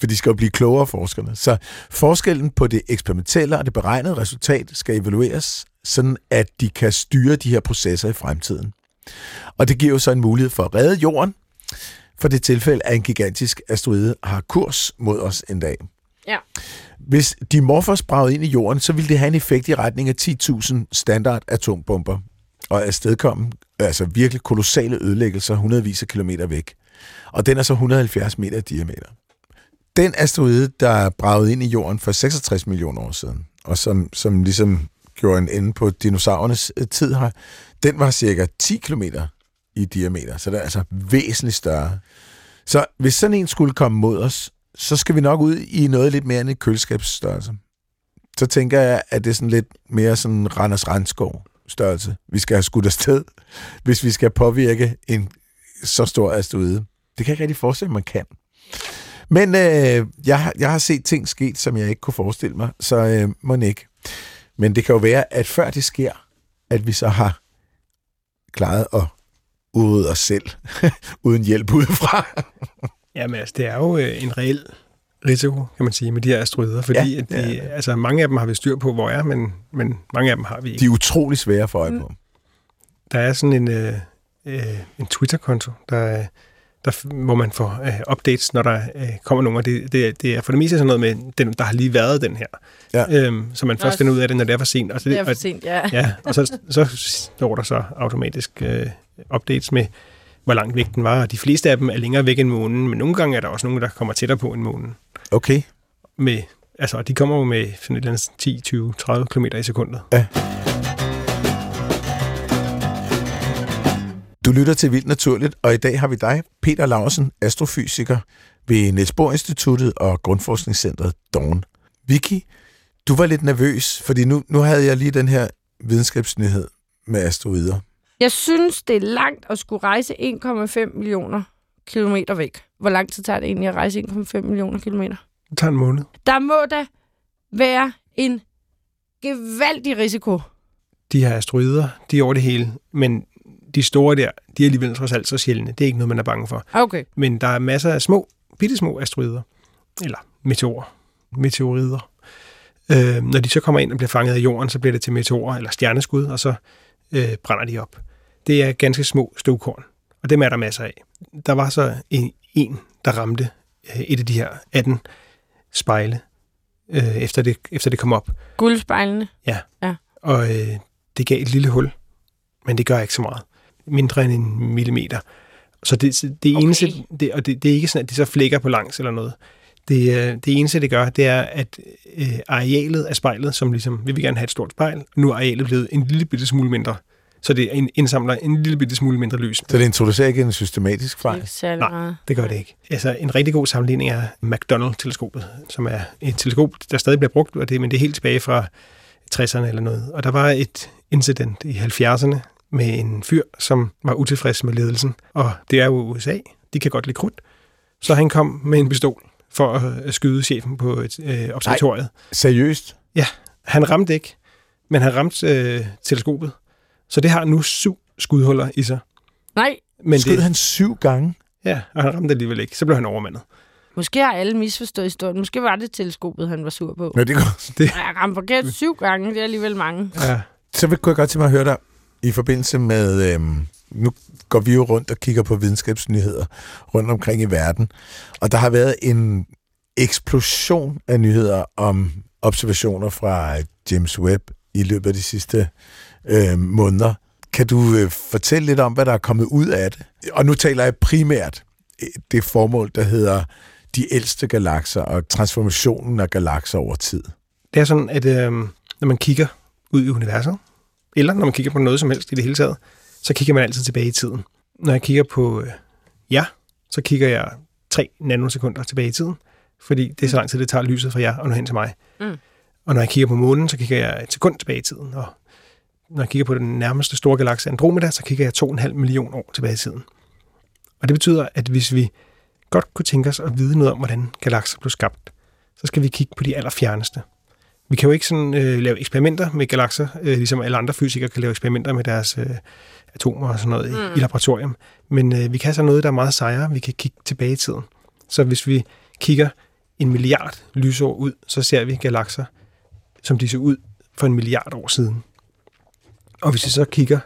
For de skal jo blive klogere, forskerne. Så forskellen på det eksperimentelle og det beregnede resultat skal evalueres, sådan at de kan styre de her processer i fremtiden. Og det giver jo så en mulighed for at redde jorden, for det tilfælde, at en gigantisk asteroide har kurs mod os en dag. Ja. Hvis Dimorphos bragede ind i jorden, så ville det have en effekt i retning af ti tusind standard atombomber, og afstedkomme altså virkelig kolossale ødelæggelser hundredvis af kilometer væk. Og den er så et hundrede og halvfjerds meter i diameter. Den asteroide, der bragede ind i jorden for seksogtres millioner år siden, og som, som ligesom gjorde en ende på dinosaurernes tid her, den var cirka ti kilometer i diameter, så det er altså væsentligt større. Så hvis sådan en skulle komme mod os, så skal vi nok ud i noget lidt mere end et køleskabsstørrelse. Så tænker jeg, at det er sådan lidt mere sådan Randers Randskov størrelse, vi skal have skudt afsted, hvis vi skal påvirke en så stor asteroide. Det kan jeg ikke rigtig forestille, man kan. Men øh, jeg, jeg har set ting sket, som jeg ikke kunne forestille mig, så øh, må ikke. Men det kan jo være, at før det sker, at vi så har klaret at udrydde os selv, uden hjælp udefra. Jamen altså, det er jo en reel risiko, kan man sige, med de her asteroider, fordi ja, at de, ja. altså, mange af dem har vi styr på, hvor er, men, men mange af dem har vi ikke. De er utrolig svære for øje på. Mm. Der er sådan en, øh, en Twitter-konto, der, der, hvor man får øh, updates, når der øh, kommer nogen, og det, det, det er for det meste sådan noget med, den, der har lige været den her. Ja. Øhm, så man først finder ud af det, når det er for sent. Og så, det er for sent, ja. Og, ja, og så, så står der så automatisk øh, updates med, hvor langt væk den var, og de fleste af dem er længere væk end månen, men nogle gange er der også nogle, der kommer tættere på end månen. Okay. Med, altså, de kommer jo med sådan et eller andet ti, tyve, tredive kilometer i sekundet. Ja. Du lytter til Vildt Naturligt, og i dag har vi dig, Peter Laursen, astrofysiker ved Niels Bohr Instituttet og Grundforskningscentret DAWN. Vicky, du var lidt nervøs, fordi nu, nu havde jeg lige den her videnskabsnyhed med asteroider. Jeg synes, det er langt at skulle rejse en komma fem millioner kilometer væk. Hvor lang tid tager det egentlig at rejse en komma fem millioner kilometer? Det tager en måned. Der må da være en gevaldig risiko. De her asteroider, de er over det hele, men de store der, de er alligevel trods alt så sjældne. Det er ikke noget, man er bange for. Okay. Men der er masser af små, bittesmå asteroider, eller meteorer, meteorider. Øh, når de så kommer ind og bliver fanget af jorden, så bliver det til meteorer eller stjerneskud, og så øh, brænder de op. Det er ganske små støvkorn, og dem er der masser af. Der var så en, en der ramte øh, et af de her atten spejle, øh, efter, det, efter det kom op. Guldspejlene? Ja, ja. Og øh, det gav et lille hul, men det gør ikke så meget. Mindre end en millimeter. Så det, det okay. eneste, det, og det, det er ikke sådan, at de så flækker på langs eller noget. Det, det eneste, det gør, det er, at øh, arealet af spejlet, som ligesom, vi vil gerne have et stort spejl, nu er arealet blevet en lille bitte smule mindre. Så det indsamler en lille bitte smule mindre lys. Så det introducerer ikke en systematisk fejl? Nej, det gør det ikke. Altså, en rigtig god sammenligning er McDonald-teleskopet, som er et teleskop, der stadig bliver brugt, og det, men det er helt tilbage fra tresserne eller noget. Og der var et incident i halvfjerdserne med en fyr, som var utilfreds med ledelsen. Og det er jo U S A. De kan godt lide krudt. Så han kom med en pistol for at skyde chefen på et, øh, observatoriet. Nej, seriøst? Ja, han ramte ikke, men han ramte øh, teleskopet. Så det har nu syv skudhuller i sig. Nej. Men skød det han syv gange? Ja, og han ramte alligevel ikke. Så blev han overmandet. Måske har alle misforstået historien. Måske var det teleskopet, han var sur på. Ja, det går. Det. Jeg ramte forkert syv gange. Det er alligevel mange. Ja. Så kunne jeg godt til mig at høre dig i forbindelse med... Øhm, nu går vi jo rundt og kigger på videnskabsnyheder rundt omkring i verden. Og der har været en eksplosion af nyheder om observationer fra James Webb i løbet af de sidste... Øh, måneder. Kan du øh, fortælle lidt om, hvad der er kommet ud af det? Og nu taler jeg primært det formål, der hedder de ældste galakser og transformationen af galakser over tid. Det er sådan, at øh, når man kigger ud i universet, eller når man kigger på noget som helst i det hele taget, så kigger man altid tilbage i tiden. Når jeg kigger på øh, jer, så kigger jeg tre nanosekunder tilbage i tiden, fordi det er så lang tid, det tager lyset fra jer og nu hen til mig. Mm. Og når jeg kigger på månen, så kigger jeg et sekund tilbage i tiden, og når jeg kigger på den nærmeste store galakse Andromeda, så kigger jeg to komma fem millioner år tilbage i tiden. Og det betyder, at hvis vi godt kunne tænke os at vide noget om, hvordan galakser blev skabt, så skal vi kigge på de allerfjerneste. Vi kan jo ikke sådan, øh, lave eksperimenter med galakser, øh, ligesom alle andre fysikere kan lave eksperimenter med deres øh, atomer og sådan noget mm. i, i laboratorium. Men øh, vi kan så noget, der er meget sejere. Vi kan kigge tilbage i tiden. Så hvis vi kigger en milliard lysår ud, så ser vi galakser, som de ser ud for en milliard år siden. Og hvis vi så kigger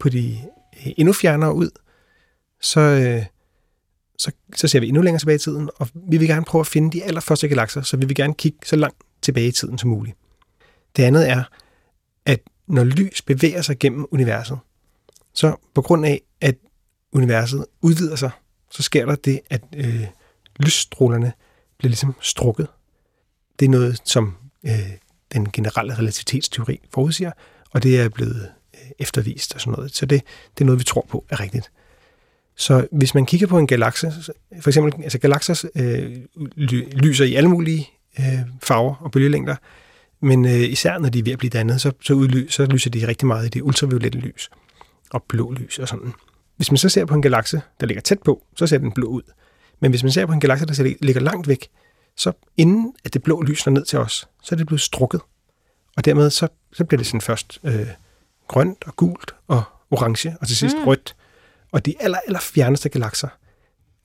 på de øh, endnu fjernere ud, så, øh, så, så ser vi endnu længere tilbage i tiden. Og vi vil gerne prøve at finde de allerførste galakser, så vi vil gerne kigge så langt tilbage i tiden som muligt. Det andet er, at når lys bevæger sig gennem universet, så på grund af, at universet udvider sig, så sker der det, at øh, lysstrålerne bliver ligesom strukket. Det er noget, som øh, den generelle relativitetsteori forudsiger, og det er blevet øh, eftervist og sådan noget. Så det, det er noget, vi tror på er rigtigt. Så hvis man kigger på en galakse, for eksempel, altså galakser øh, lyser i alle mulige farver og bølgelængder, men øh, især når de er ved at blive dannet, så, så, udly- så lyser de rigtig meget i det ultraviolette lys og blå lys og sådan. Hvis man så ser på en galakse, der ligger tæt på, så ser den blå ud. Men hvis man ser på en galakse, der ligger langt væk, så inden at det blå lys når ned til os, så er det blevet strukket. Og dermed så, så bliver det sådan først øh, grønt og gult og orange og til sidst mm. rødt. Og de aller, aller fjerneste galakser,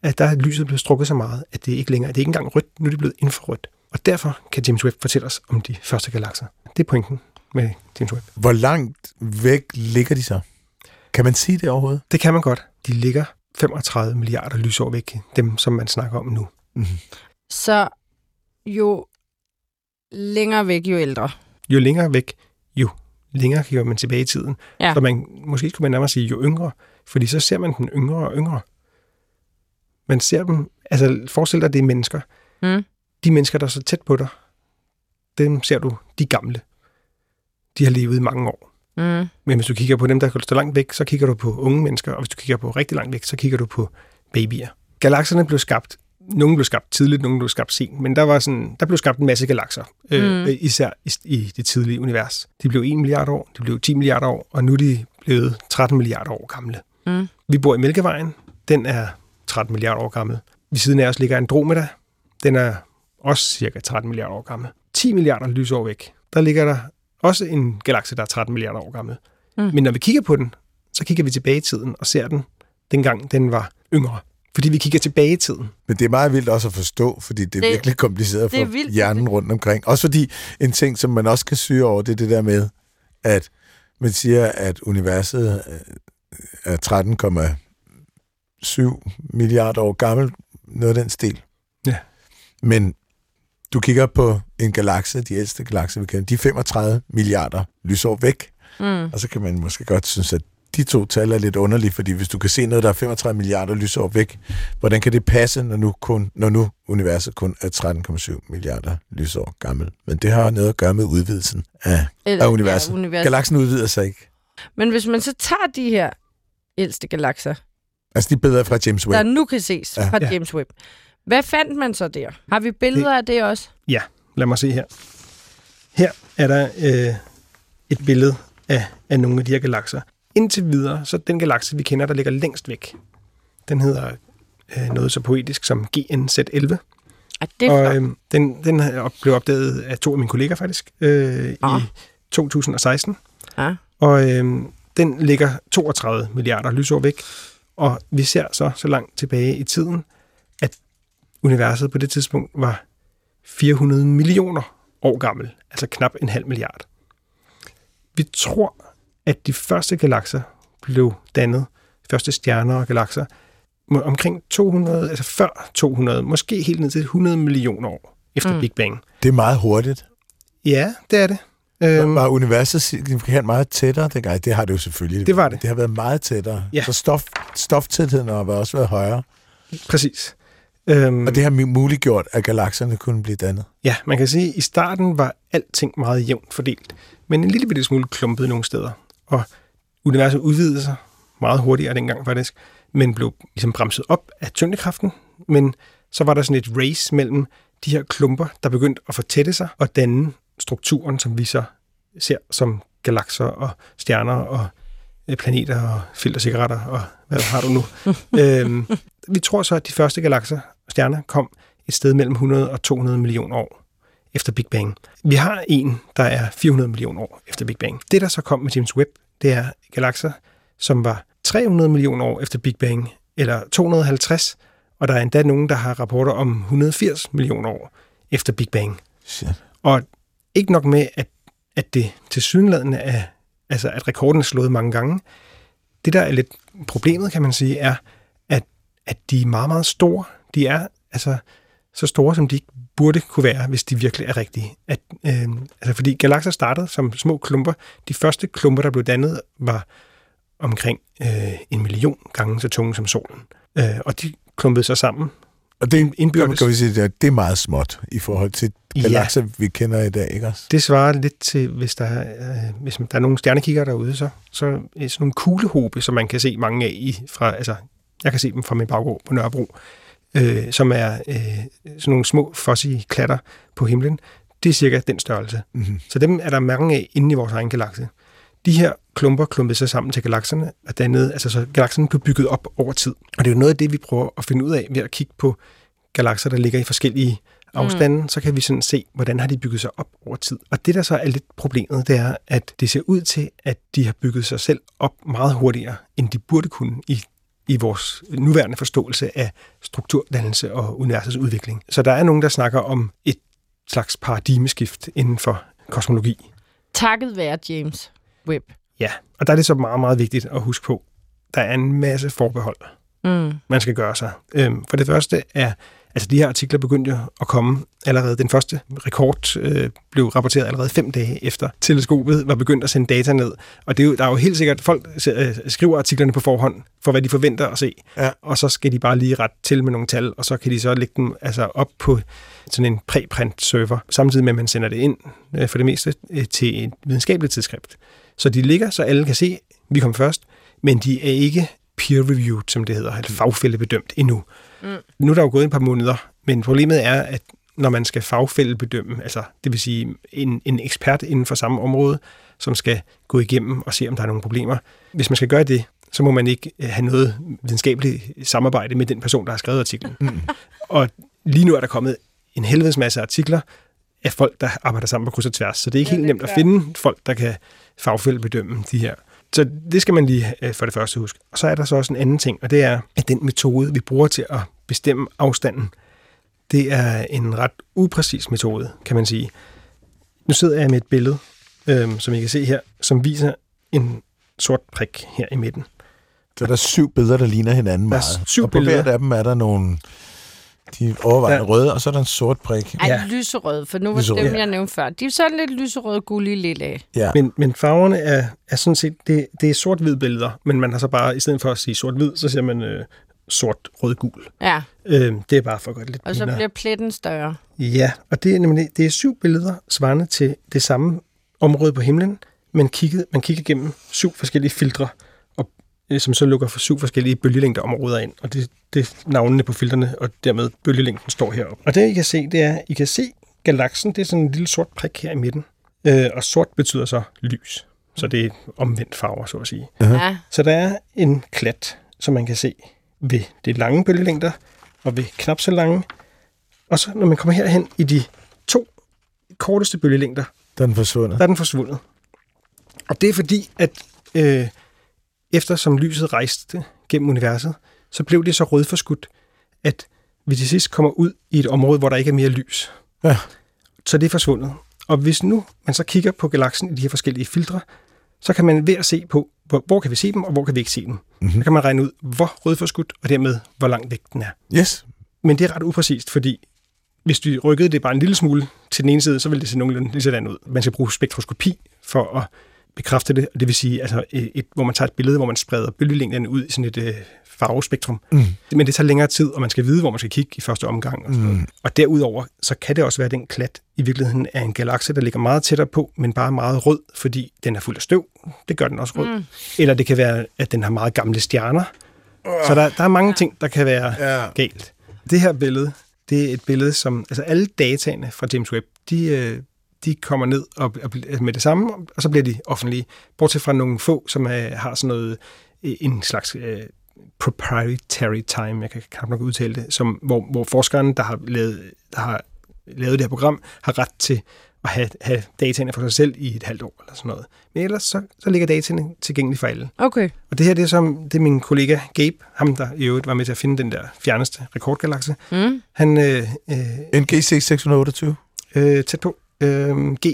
at der er lyset blevet strukket så meget, at det ikke længere, det er ikke engang rødt, nu er det blevet infrarødt. Og derfor kan James Webb fortælle os om de første galakser. Det er pointen med James Webb. Hvor langt væk ligger de så? Kan man sige det overhovedet? Det kan man godt. De ligger femogtredive milliarder lysår væk, dem som man snakker om nu. Mm-hmm. Så jo længere væk, jo ældre? Jo længere væk, jo længere kan man tilbage i tiden. Ja. Så man, måske skulle man nærmere sige jo yngre, fordi så ser man den yngre og yngre. Man ser dem, altså forestil dig, det er mennesker. Mm. De mennesker, der er så tæt på dig, dem ser du, de gamle. De har levet i mange år. Mm. Men hvis du kigger på dem, der står langt væk, så kigger du på unge mennesker, og hvis du kigger på rigtig langt væk, så kigger du på babyer. Galakserne blev skabt, nogle blev skabt tidligt, nogle blev skabt sent, men der var sådan, der blev skabt en masse galakser, øh, mm. især i, i det tidlige univers. De blev en milliard år, de blev ti milliarder år, og nu er de blevet tretten milliarder år gamle. Mm. Vi bor i Mælkevejen, den er tretten milliarder år gammel. Ved siden af os ligger Andromeda, den er også cirka tretten milliarder år gammel. ti milliarder lysår væk, der ligger der også en galakse, der er tretten milliarder år gammel. Mm. Men når vi kigger på den, så kigger vi tilbage i tiden og ser den, dengang den var yngre. Fordi vi kigger tilbage i tiden. Men det er meget vildt også at forstå, fordi det er det, virkelig kompliceret for vildt, hjernen rundt omkring. Også fordi en ting, som man også kan syre over, det er det der med, at man siger, at universet er tretten komma syv milliarder år gammel. Noget af den stil. Ja. Men du kigger på en galakse, de ældste galakser, vi kender, de er femogtredive milliarder lysår væk. Mm. Og så kan man måske godt synes, at de to tal er lidt underlige, fordi hvis du kan se noget, der er femogtredive milliarder lysår væk, hvordan kan det passe, når nu, kun, når nu universet kun er tretten komma syv milliarder lysår gammel? Men det har noget at gøre med udvidelsen af, Eller, af universet. Ja, universet. Galaksen udvider sig ikke. Men hvis man så tager de her ældste galakser, altså de billeder fra James Webb, der nu kan ses ja. fra ja. James Webb, hvad fandt man så der? Har vi billeder det, af det også? Ja, lad mig se her. Her er der øh, et billede af, af nogle af de her galakser. Indtil videre, så den galakse, vi kender, der ligger længst væk, den hedder øh, noget så poetisk som G N Z elleve. Ah, det er og øh, den, den blev opdaget af to af mine kolleger faktisk øh, ah. i to tusind og seksten. Ah. Og øh, den ligger toogtredive milliarder lysår væk. Og vi ser så, så langt tilbage i tiden, at universet på det tidspunkt var fire hundrede millioner år gammel, altså knap en halv milliard. Vi tror, at de første galakser blev dannet, første stjerner og galakser, omkring to hundrede, altså før to hundrede, måske helt ned til hundrede millioner år efter mm. Big Bang. Det er meget hurtigt. Ja, det er det. Øhm, var universet signifikant meget tættere dengang? Det har det jo selvfølgelig. Det var det. Det har været meget tættere. Ja. Så stof, stoftætheden har også været højere. Præcis. Øhm, og det har muliggjort, at galakserne kunne blive dannet. Ja, man kan sige, at i starten var alting meget jævnt fordelt, men en lille bitte smule klumpet nogle steder. Og universet udvidede sig meget hurtigere dengang faktisk, men blev ligesom bremset op af tyngdekraften. Men så var der sådan et race mellem de her klumper, der begyndte at fortætte sig og danne strukturen, som vi så ser som galakser og stjerner og planeter og filtercigaretter og hvad har du nu. øhm, vi tror så, at de første galakser og stjerner kom et sted mellem hundrede og to hundrede millioner år efter Big Bang. Vi har en, der er fire hundrede millioner år efter Big Bang. Det, der så kom med James Webb, det er galakser, som var tre hundrede millioner år efter Big Bang, eller to hundrede og halvtreds, og der er endda nogen, der har rapporter om et hundrede og firs millioner år efter Big Bang. Shit. Og ikke nok med, at, at det tilsyneladende er, altså at rekorden er slået mange gange. Det, der er lidt problemet, kan man sige, er, at, at de er meget, meget store. De er altså så store, som de ikke burde kunne være, hvis de virkelig er rigtige. At, øh, altså fordi galakser startede som små klumper. De første klumper, der blev dannet, var omkring øh, en million gange så tunge som solen. Øh, og de klumpede sig sammen. Og det indbyrdes. Kan vi sige, at det er meget småt i forhold til galakser, ja, vi kender i dag, ikke også? Det svarer lidt til, hvis der er, øh, hvis der er nogle stjernekikkere derude, så, så er sådan nogle kuglehobe, som man kan se mange af i, fra, altså jeg kan se dem fra min baggård på Nørrebro, øh, som er øh, sådan nogle små fossige klatter på himlen. Det er cirka den størrelse. Mm-hmm. Så dem er der mange af inde i vores egen galakse. De her klumper klumpede sig sammen til galakserne, og dannede, altså så galakserne blev bygget op over tid. Og det er jo noget af det, vi prøver at finde ud af ved at kigge på galakser, der ligger i forskellige afstande. Mm. Så kan vi sådan se, hvordan har de bygget sig op over tid. Og det, der så er lidt problemet, det er, at det ser ud til, at de har bygget sig selv op meget hurtigere, end de burde kunne i, i vores nuværende forståelse af strukturdannelse og universets udvikling. Så der er nogen, der snakker om et slags paradigmeskift inden for kosmologi. Takket være James Webb. Ja, og der er det så meget, meget vigtigt at huske på. Der er en masse forbehold, mm. man skal gøre sig. Øhm, for det første er, altså de her artikler begyndte at komme allerede. Den første rekord øh, blev rapporteret allerede fem dage efter teleskopet var begyndt at sende data ned. Og det er jo, der er jo helt sikkert, folk øh, skriver artiklerne på forhånd for, hvad de forventer at se. Ja. Og så skal de bare lige rette til med nogle tal, og så kan de så lægge dem altså op på sådan en preprint-server, samtidig med, at man sender det ind øh, for det meste øh, til et videnskabeligt tidsskrift. Så de ligger, så alle kan se, vi kom først, men de er ikke peer-reviewed, som det hedder, eller fagfællebedømt endnu. Mm. Nu er der jo gået et par måneder, men problemet er, at når man skal fagfællebedømme, altså det vil sige en, en ekspert inden for samme område, som skal gå igennem og se, om der er nogle problemer. Hvis man skal gøre det, så må man ikke have noget videnskabeligt samarbejde med den person, der har skrevet artiklen. Mm. Og lige nu er der kommet en helvedes masse artikler af folk, der arbejder sammen på kryds og tværs, så det er ikke ja, helt nemt at finde folk, der kan fagfællebedømme de her. Så det skal man lige for det første huske. Og så er der så også en anden ting, og det er, at den metode, vi bruger til at bestemme afstanden, det er en ret upræcis metode, kan man sige. Nu sidder jeg med et billede, øhm, som I kan se her, som viser en sort prik her i midten. Så der er syv billeder, der ligner hinanden meget. Der er syv og på billeder. Hver af dem er der nogle... De er overvejende ja. Røde, og så er der en sort prik. Ej, ja. Lyserød, for nu var det dem, jeg nævnte før. De er sådan lidt lyserøde, gullige, lille. Ja. Men, men farverne er, er sådan set, det, det er sort-hvid billeder, men man har så bare, i stedet for at sige sort-hvid, så siger man øh, sort-rød-gul. Ja. Øh, det er bare for at gøre det lidt og pindere. Så bliver pletten større. Ja, og det er nemlig, det er syv billeder svarende til det samme område på himlen, men kigget, man kigger gennem syv forskellige filtre, som så lukker for syv forskellige bølgelængdeområder ind, og det, det er navnene på filterne, og dermed bølgelængden står heroppe. Og det, I kan se, det er, I kan se galaksen, det er sådan en lille sort prik her i midten, øh, og sort betyder så lys, så det er omvendt farver, så at sige. Uh-huh. Ja. Så der er en klat, som man kan se ved de lange bølgelængder, og ved knap så lange, og så når man kommer herhen i de to korteste bølgelængder, der er den forsvundet. Der er den forsvundet. Og det er fordi, at øh, eftersom lyset rejste gennem universet, så blev det så rødforskudt, at vi til sidst kommer ud i et område, hvor der ikke er mere lys. Ja. Så det er forsvundet. Og hvis nu man så kigger på galaksen i de her forskellige filtre, så kan man ved at se på, hvor, hvor kan vi se dem, og hvor kan vi ikke se dem. Mm-hmm. Så kan man regne ud, hvor rødforskudt, og dermed, hvor langt væk den er. Yes. Men det er ret upræcist, fordi hvis du rykkede det bare en lille smule til den ene side, så ville det se nogenlunde lige sådan ud. Man skal bruge spektroskopi for at bekræfte det, og det vil sige, altså et, et, hvor man tager et billede, hvor man spreder bølgelængderne ud i sådan et øh, farvespektrum. Mm. Men det tager længere tid, og man skal vide, hvor man skal kigge i første omgang. Og, mm. og derudover, så kan det også være, den klat i virkeligheden er en galakse, der ligger meget tættere på, men bare meget rød, fordi den er fuld af støv. Det gør den også rød. Mm. Eller det kan være, at den har meget gamle stjerner. Uh. Så der, der er mange ting, der kan være yeah. galt. Det her billede, det er et billede, som... Altså alle dataene fra James Webb, de... Øh, de kommer ned og, og, med det samme, og så bliver de offentlige. Bortset fra nogle få, som er, har sådan noget, en slags øh, proprietary time, jeg kan knap nok udtale det, som, hvor, hvor forskeren, der har, lavet, der har lavet det her program, har ret til at have, have dataene for sig selv i et halvt år eller sådan noget. Men ellers så, så ligger dataene tilgængelige for alle. Okay. Og det her, det er som det er min kollega Gabe, ham der i øvrigt var med til at finde den der fjerneste rekordgalakse. Mm. Han øh, øh, N G C seks to otte. Øh, tæt på. Øh, G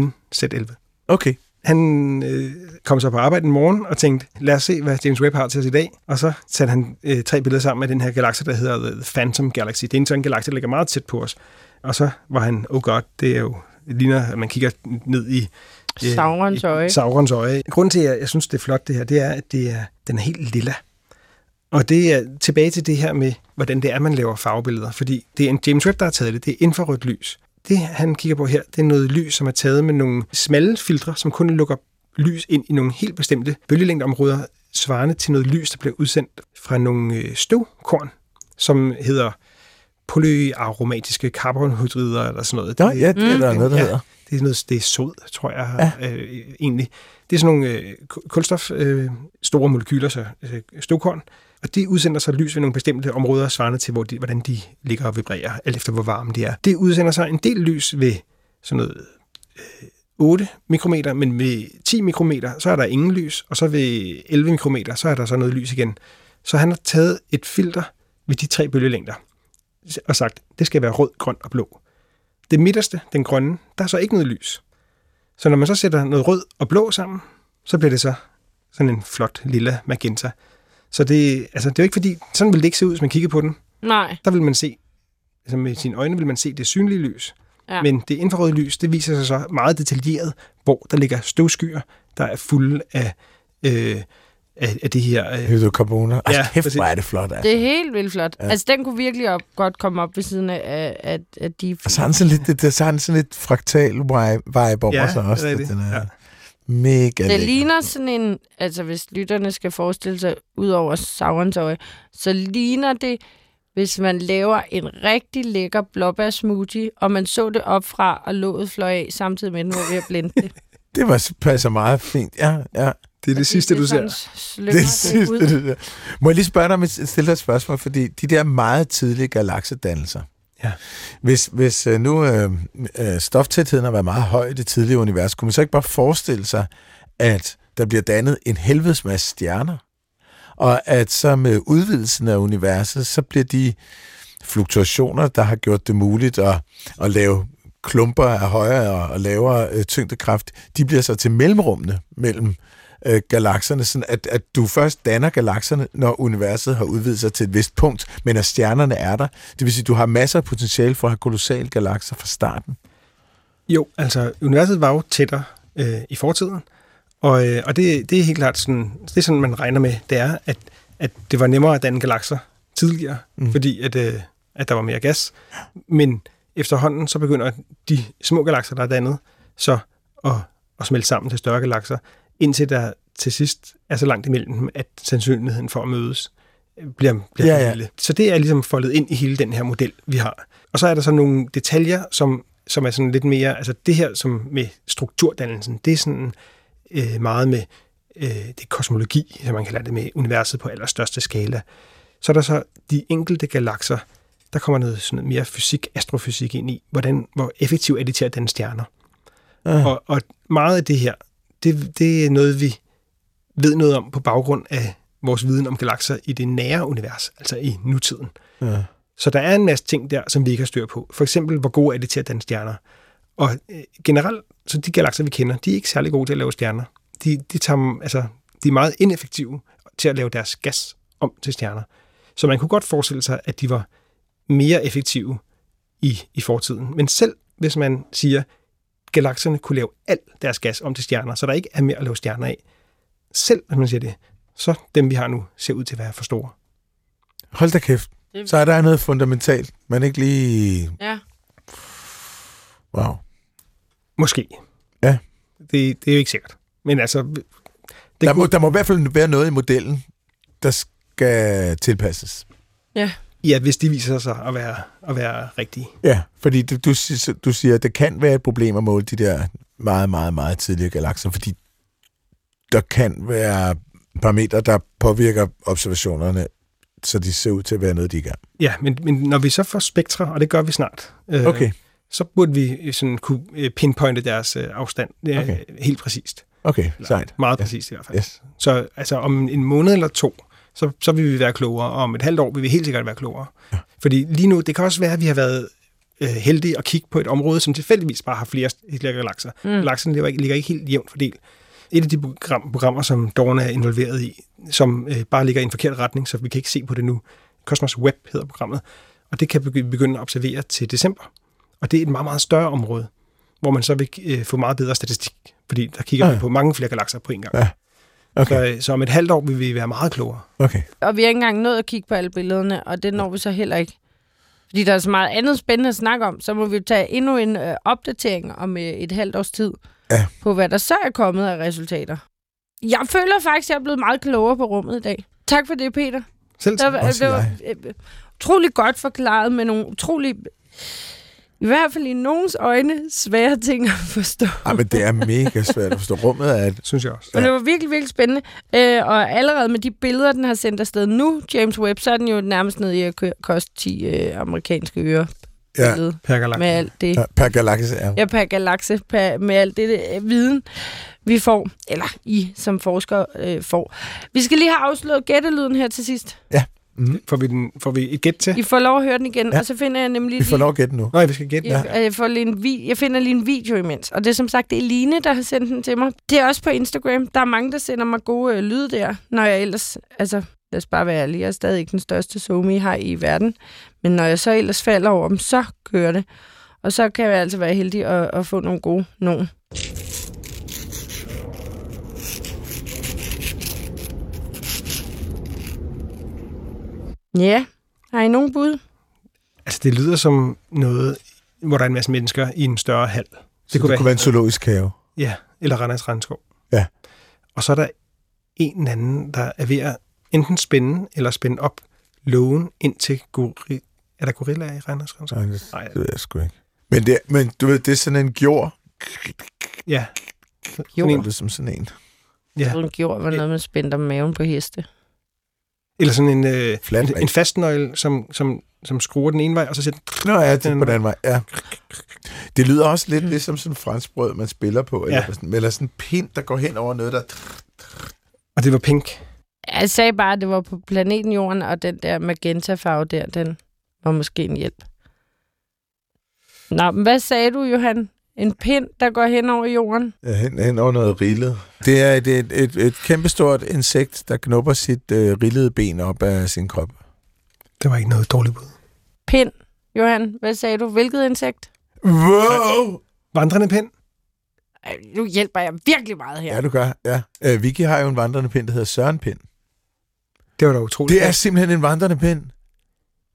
N Z elleve. Okay. Han øh, kom så på arbejde en morgen og tænkte, lad os se, hvad James Webb har til os i dag. Og så satte han øh, tre billeder sammen af den her galakse, der hedder The Phantom Galaxy. Det er en sådan galakse, der ligger meget tæt på os. Og så var han, oh god, det er jo, det ligner, at man kigger ned i øh, Saurons øje. Saurons øje. Grunden til, at jeg, jeg synes, det er flot det her, det er, at det er, den er helt lilla. Og det er tilbage til det her med, hvordan det er, man laver farvebilleder. Fordi det er en James Webb, der har taget det. Det er infrarødt lys. Det, han kigger på her, det er noget lys, som er taget med nogle smalle filtre, som kun lukker lys ind i nogle helt bestemte bølgelængdeområder, svarende til noget lys, der bliver udsendt fra nogle støvkorn, som hedder polyaromatiske karbonhydrider eller sådan noget. Ja, ja, det er der noget, der hedder. Det er noget, det er sod, tror jeg, ja. øh, egentlig. Det er sådan nogle øh, kulstof, øh, store molekyler, så øh, støvkorn, og det udsender sig lys ved nogle bestemte områder, svarende til, hvor de, hvordan de ligger og vibrerer, alt efter hvor varme de er. Det udsender sig en del lys ved sådan noget øh, otte mikrometer, men ved ti mikrometer, så er der ingen lys, og så ved elleve mikrometer, så er der så noget lys igen. Så han har taget et filter ved de tre bølgelængder og sagt, det skal være rød, grøn og blå. Det midterste, den grønne, der er så ikke noget lys. Så når man så sætter noget rød og blå sammen, så bliver det så sådan en flot lille magenta. Så det, altså, det er jo ikke fordi, sådan vil det ikke se ud, hvis man kigger på den. Nej. Der vil man se, altså med sine øjne vil man se det synlige lys. Ja. Men det infrarøde lys, det viser sig så meget detaljeret, hvor der ligger støvskyer, der er fulde af, øh, af, af det her... Øh, hydrokarboner. Altså, ja, kæft, hvor er det flot. Altså. Det er helt vildt flot. Ja. Altså, den kunne virkelig op, godt komme op ved siden af, af, af de... Og så har den sådan lidt, det, det, så har den sådan lidt fraktal vibe over sig også. Ja, det er det. Ja. Mega det lækker. Ligner sådan en, altså hvis lytterne skal forestille sig ud over Saurons øje, så ligner det, hvis man laver en rigtig lækker blåbærsmoothie, og man så det op fra og låget fløj af, samtidig med den var ved at blende det. Det var passer meget fint, ja, ja. Det er det sidste, det, du ser. Det er det sidste, ud. Det der. Må jeg lige spørge dig om et stille spørgsmål, fordi de der meget tidlige galaksedannelser, ja. Hvis, hvis nu øh, øh, stoftætheden har været meget høj i det tidlige univers, kunne man så ikke bare forestille sig, at der bliver dannet en helvedes masse stjerner, og at så med udvidelsen af universet, så bliver de fluktuationer, der har gjort det muligt at, at lave klumper af højere og lavere øh, tyngdekraft, de bliver så til mellemrummene mellem øh, galakserne, sådan at, at du først danner galakserne, når universet har udvidet sig til et vist punkt, men at stjernerne er der. Det vil sige, at du har masser af potentiale for at have kolossale galakser fra starten. Jo, altså universet var jo tættere øh, i fortiden, og, øh, og det, det er helt klart sådan, det er sådan, man regner med, det er, at, at det var nemmere at danne galakser tidligere, mm. fordi at, øh, at der var mere gas, men efterhånden så begynder de små galakser, der er dannet, så at, at smelte sammen til større galakser, indtil der til sidst er så langt imellem dem, at sandsynligheden for at mødes bliver, bliver ja, ja. Så det er ligesom foldet ind i hele den her model, vi har. Og så er der så nogle detaljer, som, som er sådan lidt mere, altså det her som med strukturdannelsen, det er sådan øh, meget med øh, det kosmologi, som man kalder det, med universet på allerstørste skala. Så er der så de enkelte galakser, der kommer noget sådan mere fysik, astrofysik ind i, hvordan, hvor effektivt er de til at danne stjerner. Uh-huh. Og, og meget af det her, det, det er noget, vi ved noget om på baggrund af vores viden om galakser i det nære univers, altså i nutiden. Uh-huh. Så der er en masse ting der, som vi ikke har styr på. For eksempel, hvor gode er de til at danne stjerner. Og øh, generelt, så de galakser, vi kender, de er ikke særlig gode til at lave stjerner. De, de, tager, altså, de er meget ineffektive til at lave deres gas om til stjerner. Så man kunne godt forestille sig, at de var mere effektive i, i fortiden. Men selv hvis man siger, at galakserne kunne lave al deres gas om til stjerner, så der ikke er mere at lave stjerner af, selv hvis man siger det, så dem, vi har nu, ser ud til at være for store. Hold da kæft. Så er der noget fundamentalt, man ikke lige... Ja. Wow. Måske. Ja. Det, det er jo ikke sikkert. Men altså... Det der, kunne... må, der må i hvert fald være noget i modellen, der skal tilpasses. Ja. Ja, hvis de viser sig at være, at være rigtige. Ja, fordi du, du, du siger, at det kan være et problem at måle de der meget, meget, meget tidlige galakser, fordi der kan være parametre, der påvirker observationerne så de ser ud til at være noget, de ikke er. Ja, men, men når vi så får spektre, og det gør vi snart, øh, okay. så burde vi sådan kunne pinpointe deres øh, afstand øh, okay. helt præcist. Okay, sejt. Meget præcist ja. I hvert fald. Yes. Så altså, om en måned eller to, så, så vil vi være klogere, og om et halvt år vil vi helt sikkert være klogere. Ja. Fordi lige nu, det kan også være, at vi har været øh, heldige at kigge på et område, som tilfældigvis bare har flere, flere galakser. Mm. Galakserne ligger ikke, ligger ikke helt jævnt fordelt. Et af de program, programmer, som DAWN er involveret i, som øh, bare ligger i en forkert retning, så vi kan ikke se på det nu. Cosmos Web hedder programmet, og det kan vi begynde at observere til december. Og det er et meget, meget større område, hvor man så vil øh, få meget bedre statistik, fordi der kigger man ja. på mange flere galakser på en gang. Ja. Okay. Så, så om et halvt år vil vi være meget klogere. Okay. Og vi har ikke engang nået at kigge på alle billederne, og det når vi så heller ikke. Fordi der er så meget andet spændende at snakke om, så må vi tage endnu en øh, opdatering om øh, et halvt års tid ja. på, hvad der så er kommet af resultater. Jeg føler faktisk, at jeg er blevet meget klogere på rummet i dag. Tak for det, Peter. Selv tak. Det var, det var øh, utrolig godt forklaret med nogle utrolig... I hvert fald i nogens øjne svære ting at forstå. Ej, men det er mega svært at forstå. Rummet er et... Synes jeg også. Ja. Men det var virkelig, virkelig spændende. Øh, og allerede med de billeder, den har sendt afsted nu, James Webb, så er den jo nærmest nede i at koste ti øh, amerikanske øre. Ja, per galakse. Med alt det. Ja, per galakse, ja. Ja, per galakse. Per, med alt det, det øh, viden, vi får. Eller I som forskere øh, får. Vi skal lige have afslået gættelyden her til sidst. Ja. Mm-hmm. Får, vi den, får vi et gæt til? I får lov at høre den igen, ja. og så finder jeg nemlig... Vi får lov at gætte nu. Nej, vi skal gætte. Jeg, ja. jeg, får lige en vi- jeg finder lige en video imens. Og det er som sagt, det er Line, der har sendt den til mig. Det er også på Instagram. Der er mange, der sender mig gode øh, lyde der, når jeg ellers... Altså, lad os bare være ærlig. Jeg er stadig ikke den største somi her i verden. Men når jeg så ellers falder over dem, så kører det. Og så kan jeg altså være heldig at, at få nogle gode nogen. Ja, yeah. Har I nogen bud? Altså, det lyder som noget, hvor der er en masse mennesker i en større hal. Det, det kunne være, være en zoologisk have. Ja, eller Randers Randskov. Ja. Og så er der en eller anden, der er ved at enten spænde eller spænde op lågen ind til gorilla. Er der gorillaer i Randers Randskov? Nej, det, Nej, det ved jeg sgu ikke. Men, det, men du ved, det er sådan en gjord. Ja. Gjord. Det er som sådan en. Ja. En gjord var noget, man spændte om maven på heste. Eller sådan en, øh, en, en fastnøgle, som, som, som skruer den ene vej, og så sætter den... Nå ja, det er på den anden vej, ja. Det lyder også lidt mm. ligesom sådan en franskbrød, man spiller på, ja. eller, sådan, eller sådan en pind, der går hen over noget, der... Og det var pink. Jeg sagde bare, at det var på planeten Jorden, og den der magentafarve der, den var måske en hjælp. Nå, men hvad sagde du, Johan? En pind, der går hen over jorden? Ja, hen, hen over noget rillet. Det er et, et, et, et kæmpestort insekt, der knupper sit øh, rillede ben op af sin krop. Det var ikke noget dårligt bud. Pind. Johan, hvad sagde du? Hvilket insekt? Wow! Vandrende pind. Ej, nu hjælper jeg virkelig meget her. Ja, du gør. Ja. Øh, Vicky har jo en vandrende pind, der hedder Søren Pind. Det var da utroligt. Det er simpelthen en vandrende pind.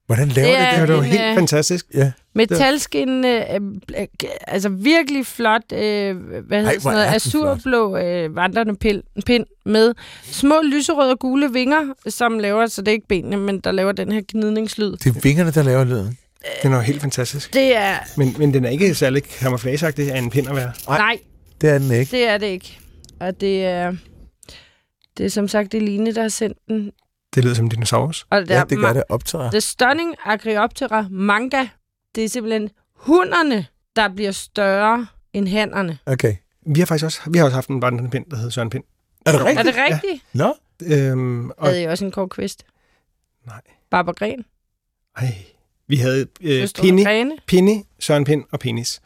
Hvordan laver det? Det, det? det var jo helt øh, fantastisk. Ja. Metalskinnende, øh, øh, altså virkelig flot, øh, hvad hedder Ej, sådan noget, azurblå øh, vandrende pind, pind med små lyserøde og gule vinger, som laver, så det er ikke benene, men der laver den her gnidningslyd. Det er vingerne, der laver lyden. Øh, det er noget helt fantastisk. Det er... Men, men den er ikke særlig camouflageagtig af en pind at være. Nej, Nej, det er den ikke. Det er det ikke. Og det er, det er som sagt det Line, der har sendt den. Det lyder som dinosaurus. Og ja, det gør det. Optræder. The stunning Agrioptera manga. Det er simpelthen hunderne, der bliver større end hannerne. Okay. Vi har faktisk også, vi har også haft en vandrende pind, der hedder Søren Pind. Er det rigtigt? Er det rigtigt? Ja. Nå? Øhm, og... Havde I også en kort kvist? Nej. Barbergren? Nej. Vi havde øh, Pinny, Pinny, Søren Pind og Penis.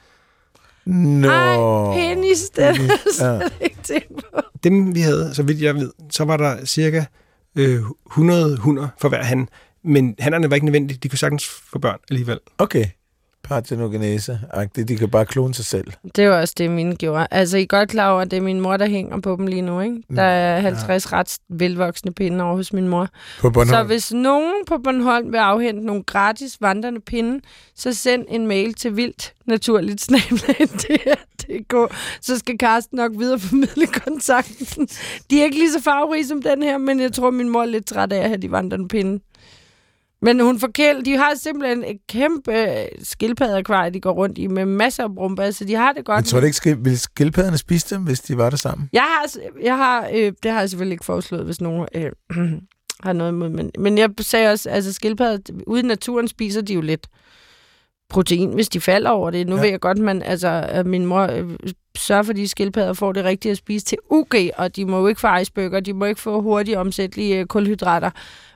Nå. Ej, Penis, det er slet ikke tænkt på. Dem vi havde, så vidt jeg ved, så var der cirka øh, hundrede hunder for hver han. Men hannerne var ikke nødvendigt. De kunne sagtens få børn alligevel. Okay. Partenogenese-agtigt. De kan bare klone sig selv. Det var også det, mine gjorde. Altså, I er godt klar over, at det er min mor, der hænger på dem lige nu, ikke? Der er halvtreds ja. ret velvoksne pinde over hos min mor. På Bornholm. Så hvis nogen på Bornholm vil afhente nogle gratis vandrende pinde, så send en mail til vildt naturligt snabel-a punktum d r punktum d k. Så skal Carsten nok videreformidle kontakten. De er ikke lige så farverige som den her, men jeg tror, min mor er lidt træt af at have de vandrende pinde. Men hun forkæler, de har simpelthen et kæmpe skildpaddeakvarie, de går rundt i, med masser af brumbasse, så de har det godt. Jeg tror det ikke, ville skildpadderne spise dem, hvis de var der sammen? Jeg har, jeg har øh, det har jeg selvfølgelig ikke foreslået, hvis nogen øh, har noget imod. Men, men jeg sagde også, altså skildpadder, ude i naturen spiser de jo lidt protein, hvis de falder over det. Nu ja. Ved jeg godt, man, altså, at min mor øh, sørger for, de skildpadder får det rigtige at spise til U G, og de må jo ikke få iceberg, de må ikke få hurtigt omsættelige øh, kulhydrater.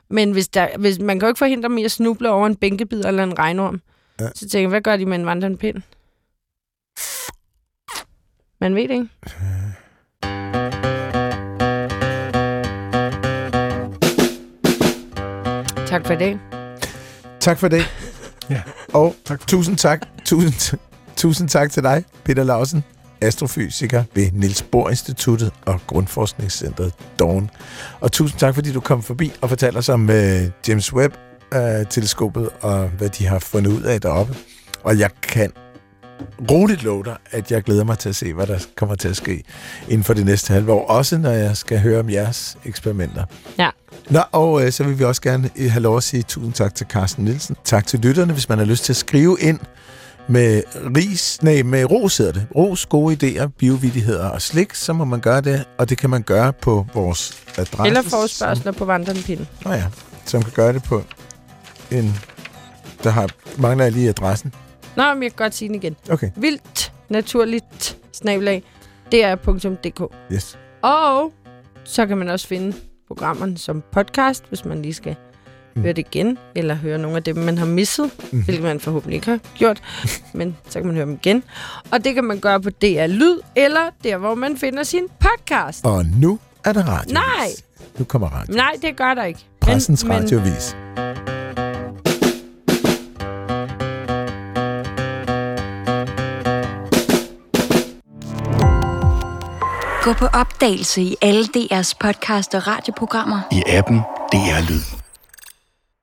Men hvis, der, hvis man kan jo ikke forhindre mig at snuble over en bænkebid eller en regnorm, ja. Så tænker jeg, hvad gør de med en vandrende pind? Man ved det ikke. Tak for i dag. Tak for i dag. Ja. Og tak. tusind tak, tusind, tusind tak til dig, Peter Laursen, astrofysiker ved Niels Bohr Instituttet og Grundforskningscentret DAWN. Og tusind tak, fordi du kom forbi og fortalte os om øh, James Webb-teleskopet øh, og hvad de har fundet ud af deroppe. Og jeg kan roligt love dig, at jeg glæder mig til at se, hvad der kommer til at ske inden for det næste halve år. Også når jeg skal høre om jeres eksperimenter. Ja. Nå, og øh, så vil vi også gerne have lov at sige tusind tak til Carsten Nielsen. Tak til lytterne, hvis man har lyst til at skrive ind med ris, nej, med ros hedder det. Ros, gode idéer, biovidigheder og slik, så må man gøre det, og det kan man gøre på vores adresse. Eller forespørgsler på vandrepinde. Nå ja, så man kan gøre det på en... Der har, mangler jeg lige adressen. Nå, men jeg kan godt sige den igen. Okay. Vildt, naturligt, snabel-a, dr punktum dk. Yes. Og så kan man også finde programmerne som podcast, hvis man lige skal mm. høre det igen, eller høre nogle af dem, man har misset, mm. hvilket man forhåbentlig ikke har gjort, men så kan man høre dem igen. Og det kan man gøre på D R Lyd, eller der, hvor man finder sin podcast. Og nu er der radiovis. Nej! Nu kommer radiovis. Nej, det gør der ikke. Pressens men, radiovis. Men gå på opdagelse i alle D R's podcast og radioprogrammer. I appen D R Lyd.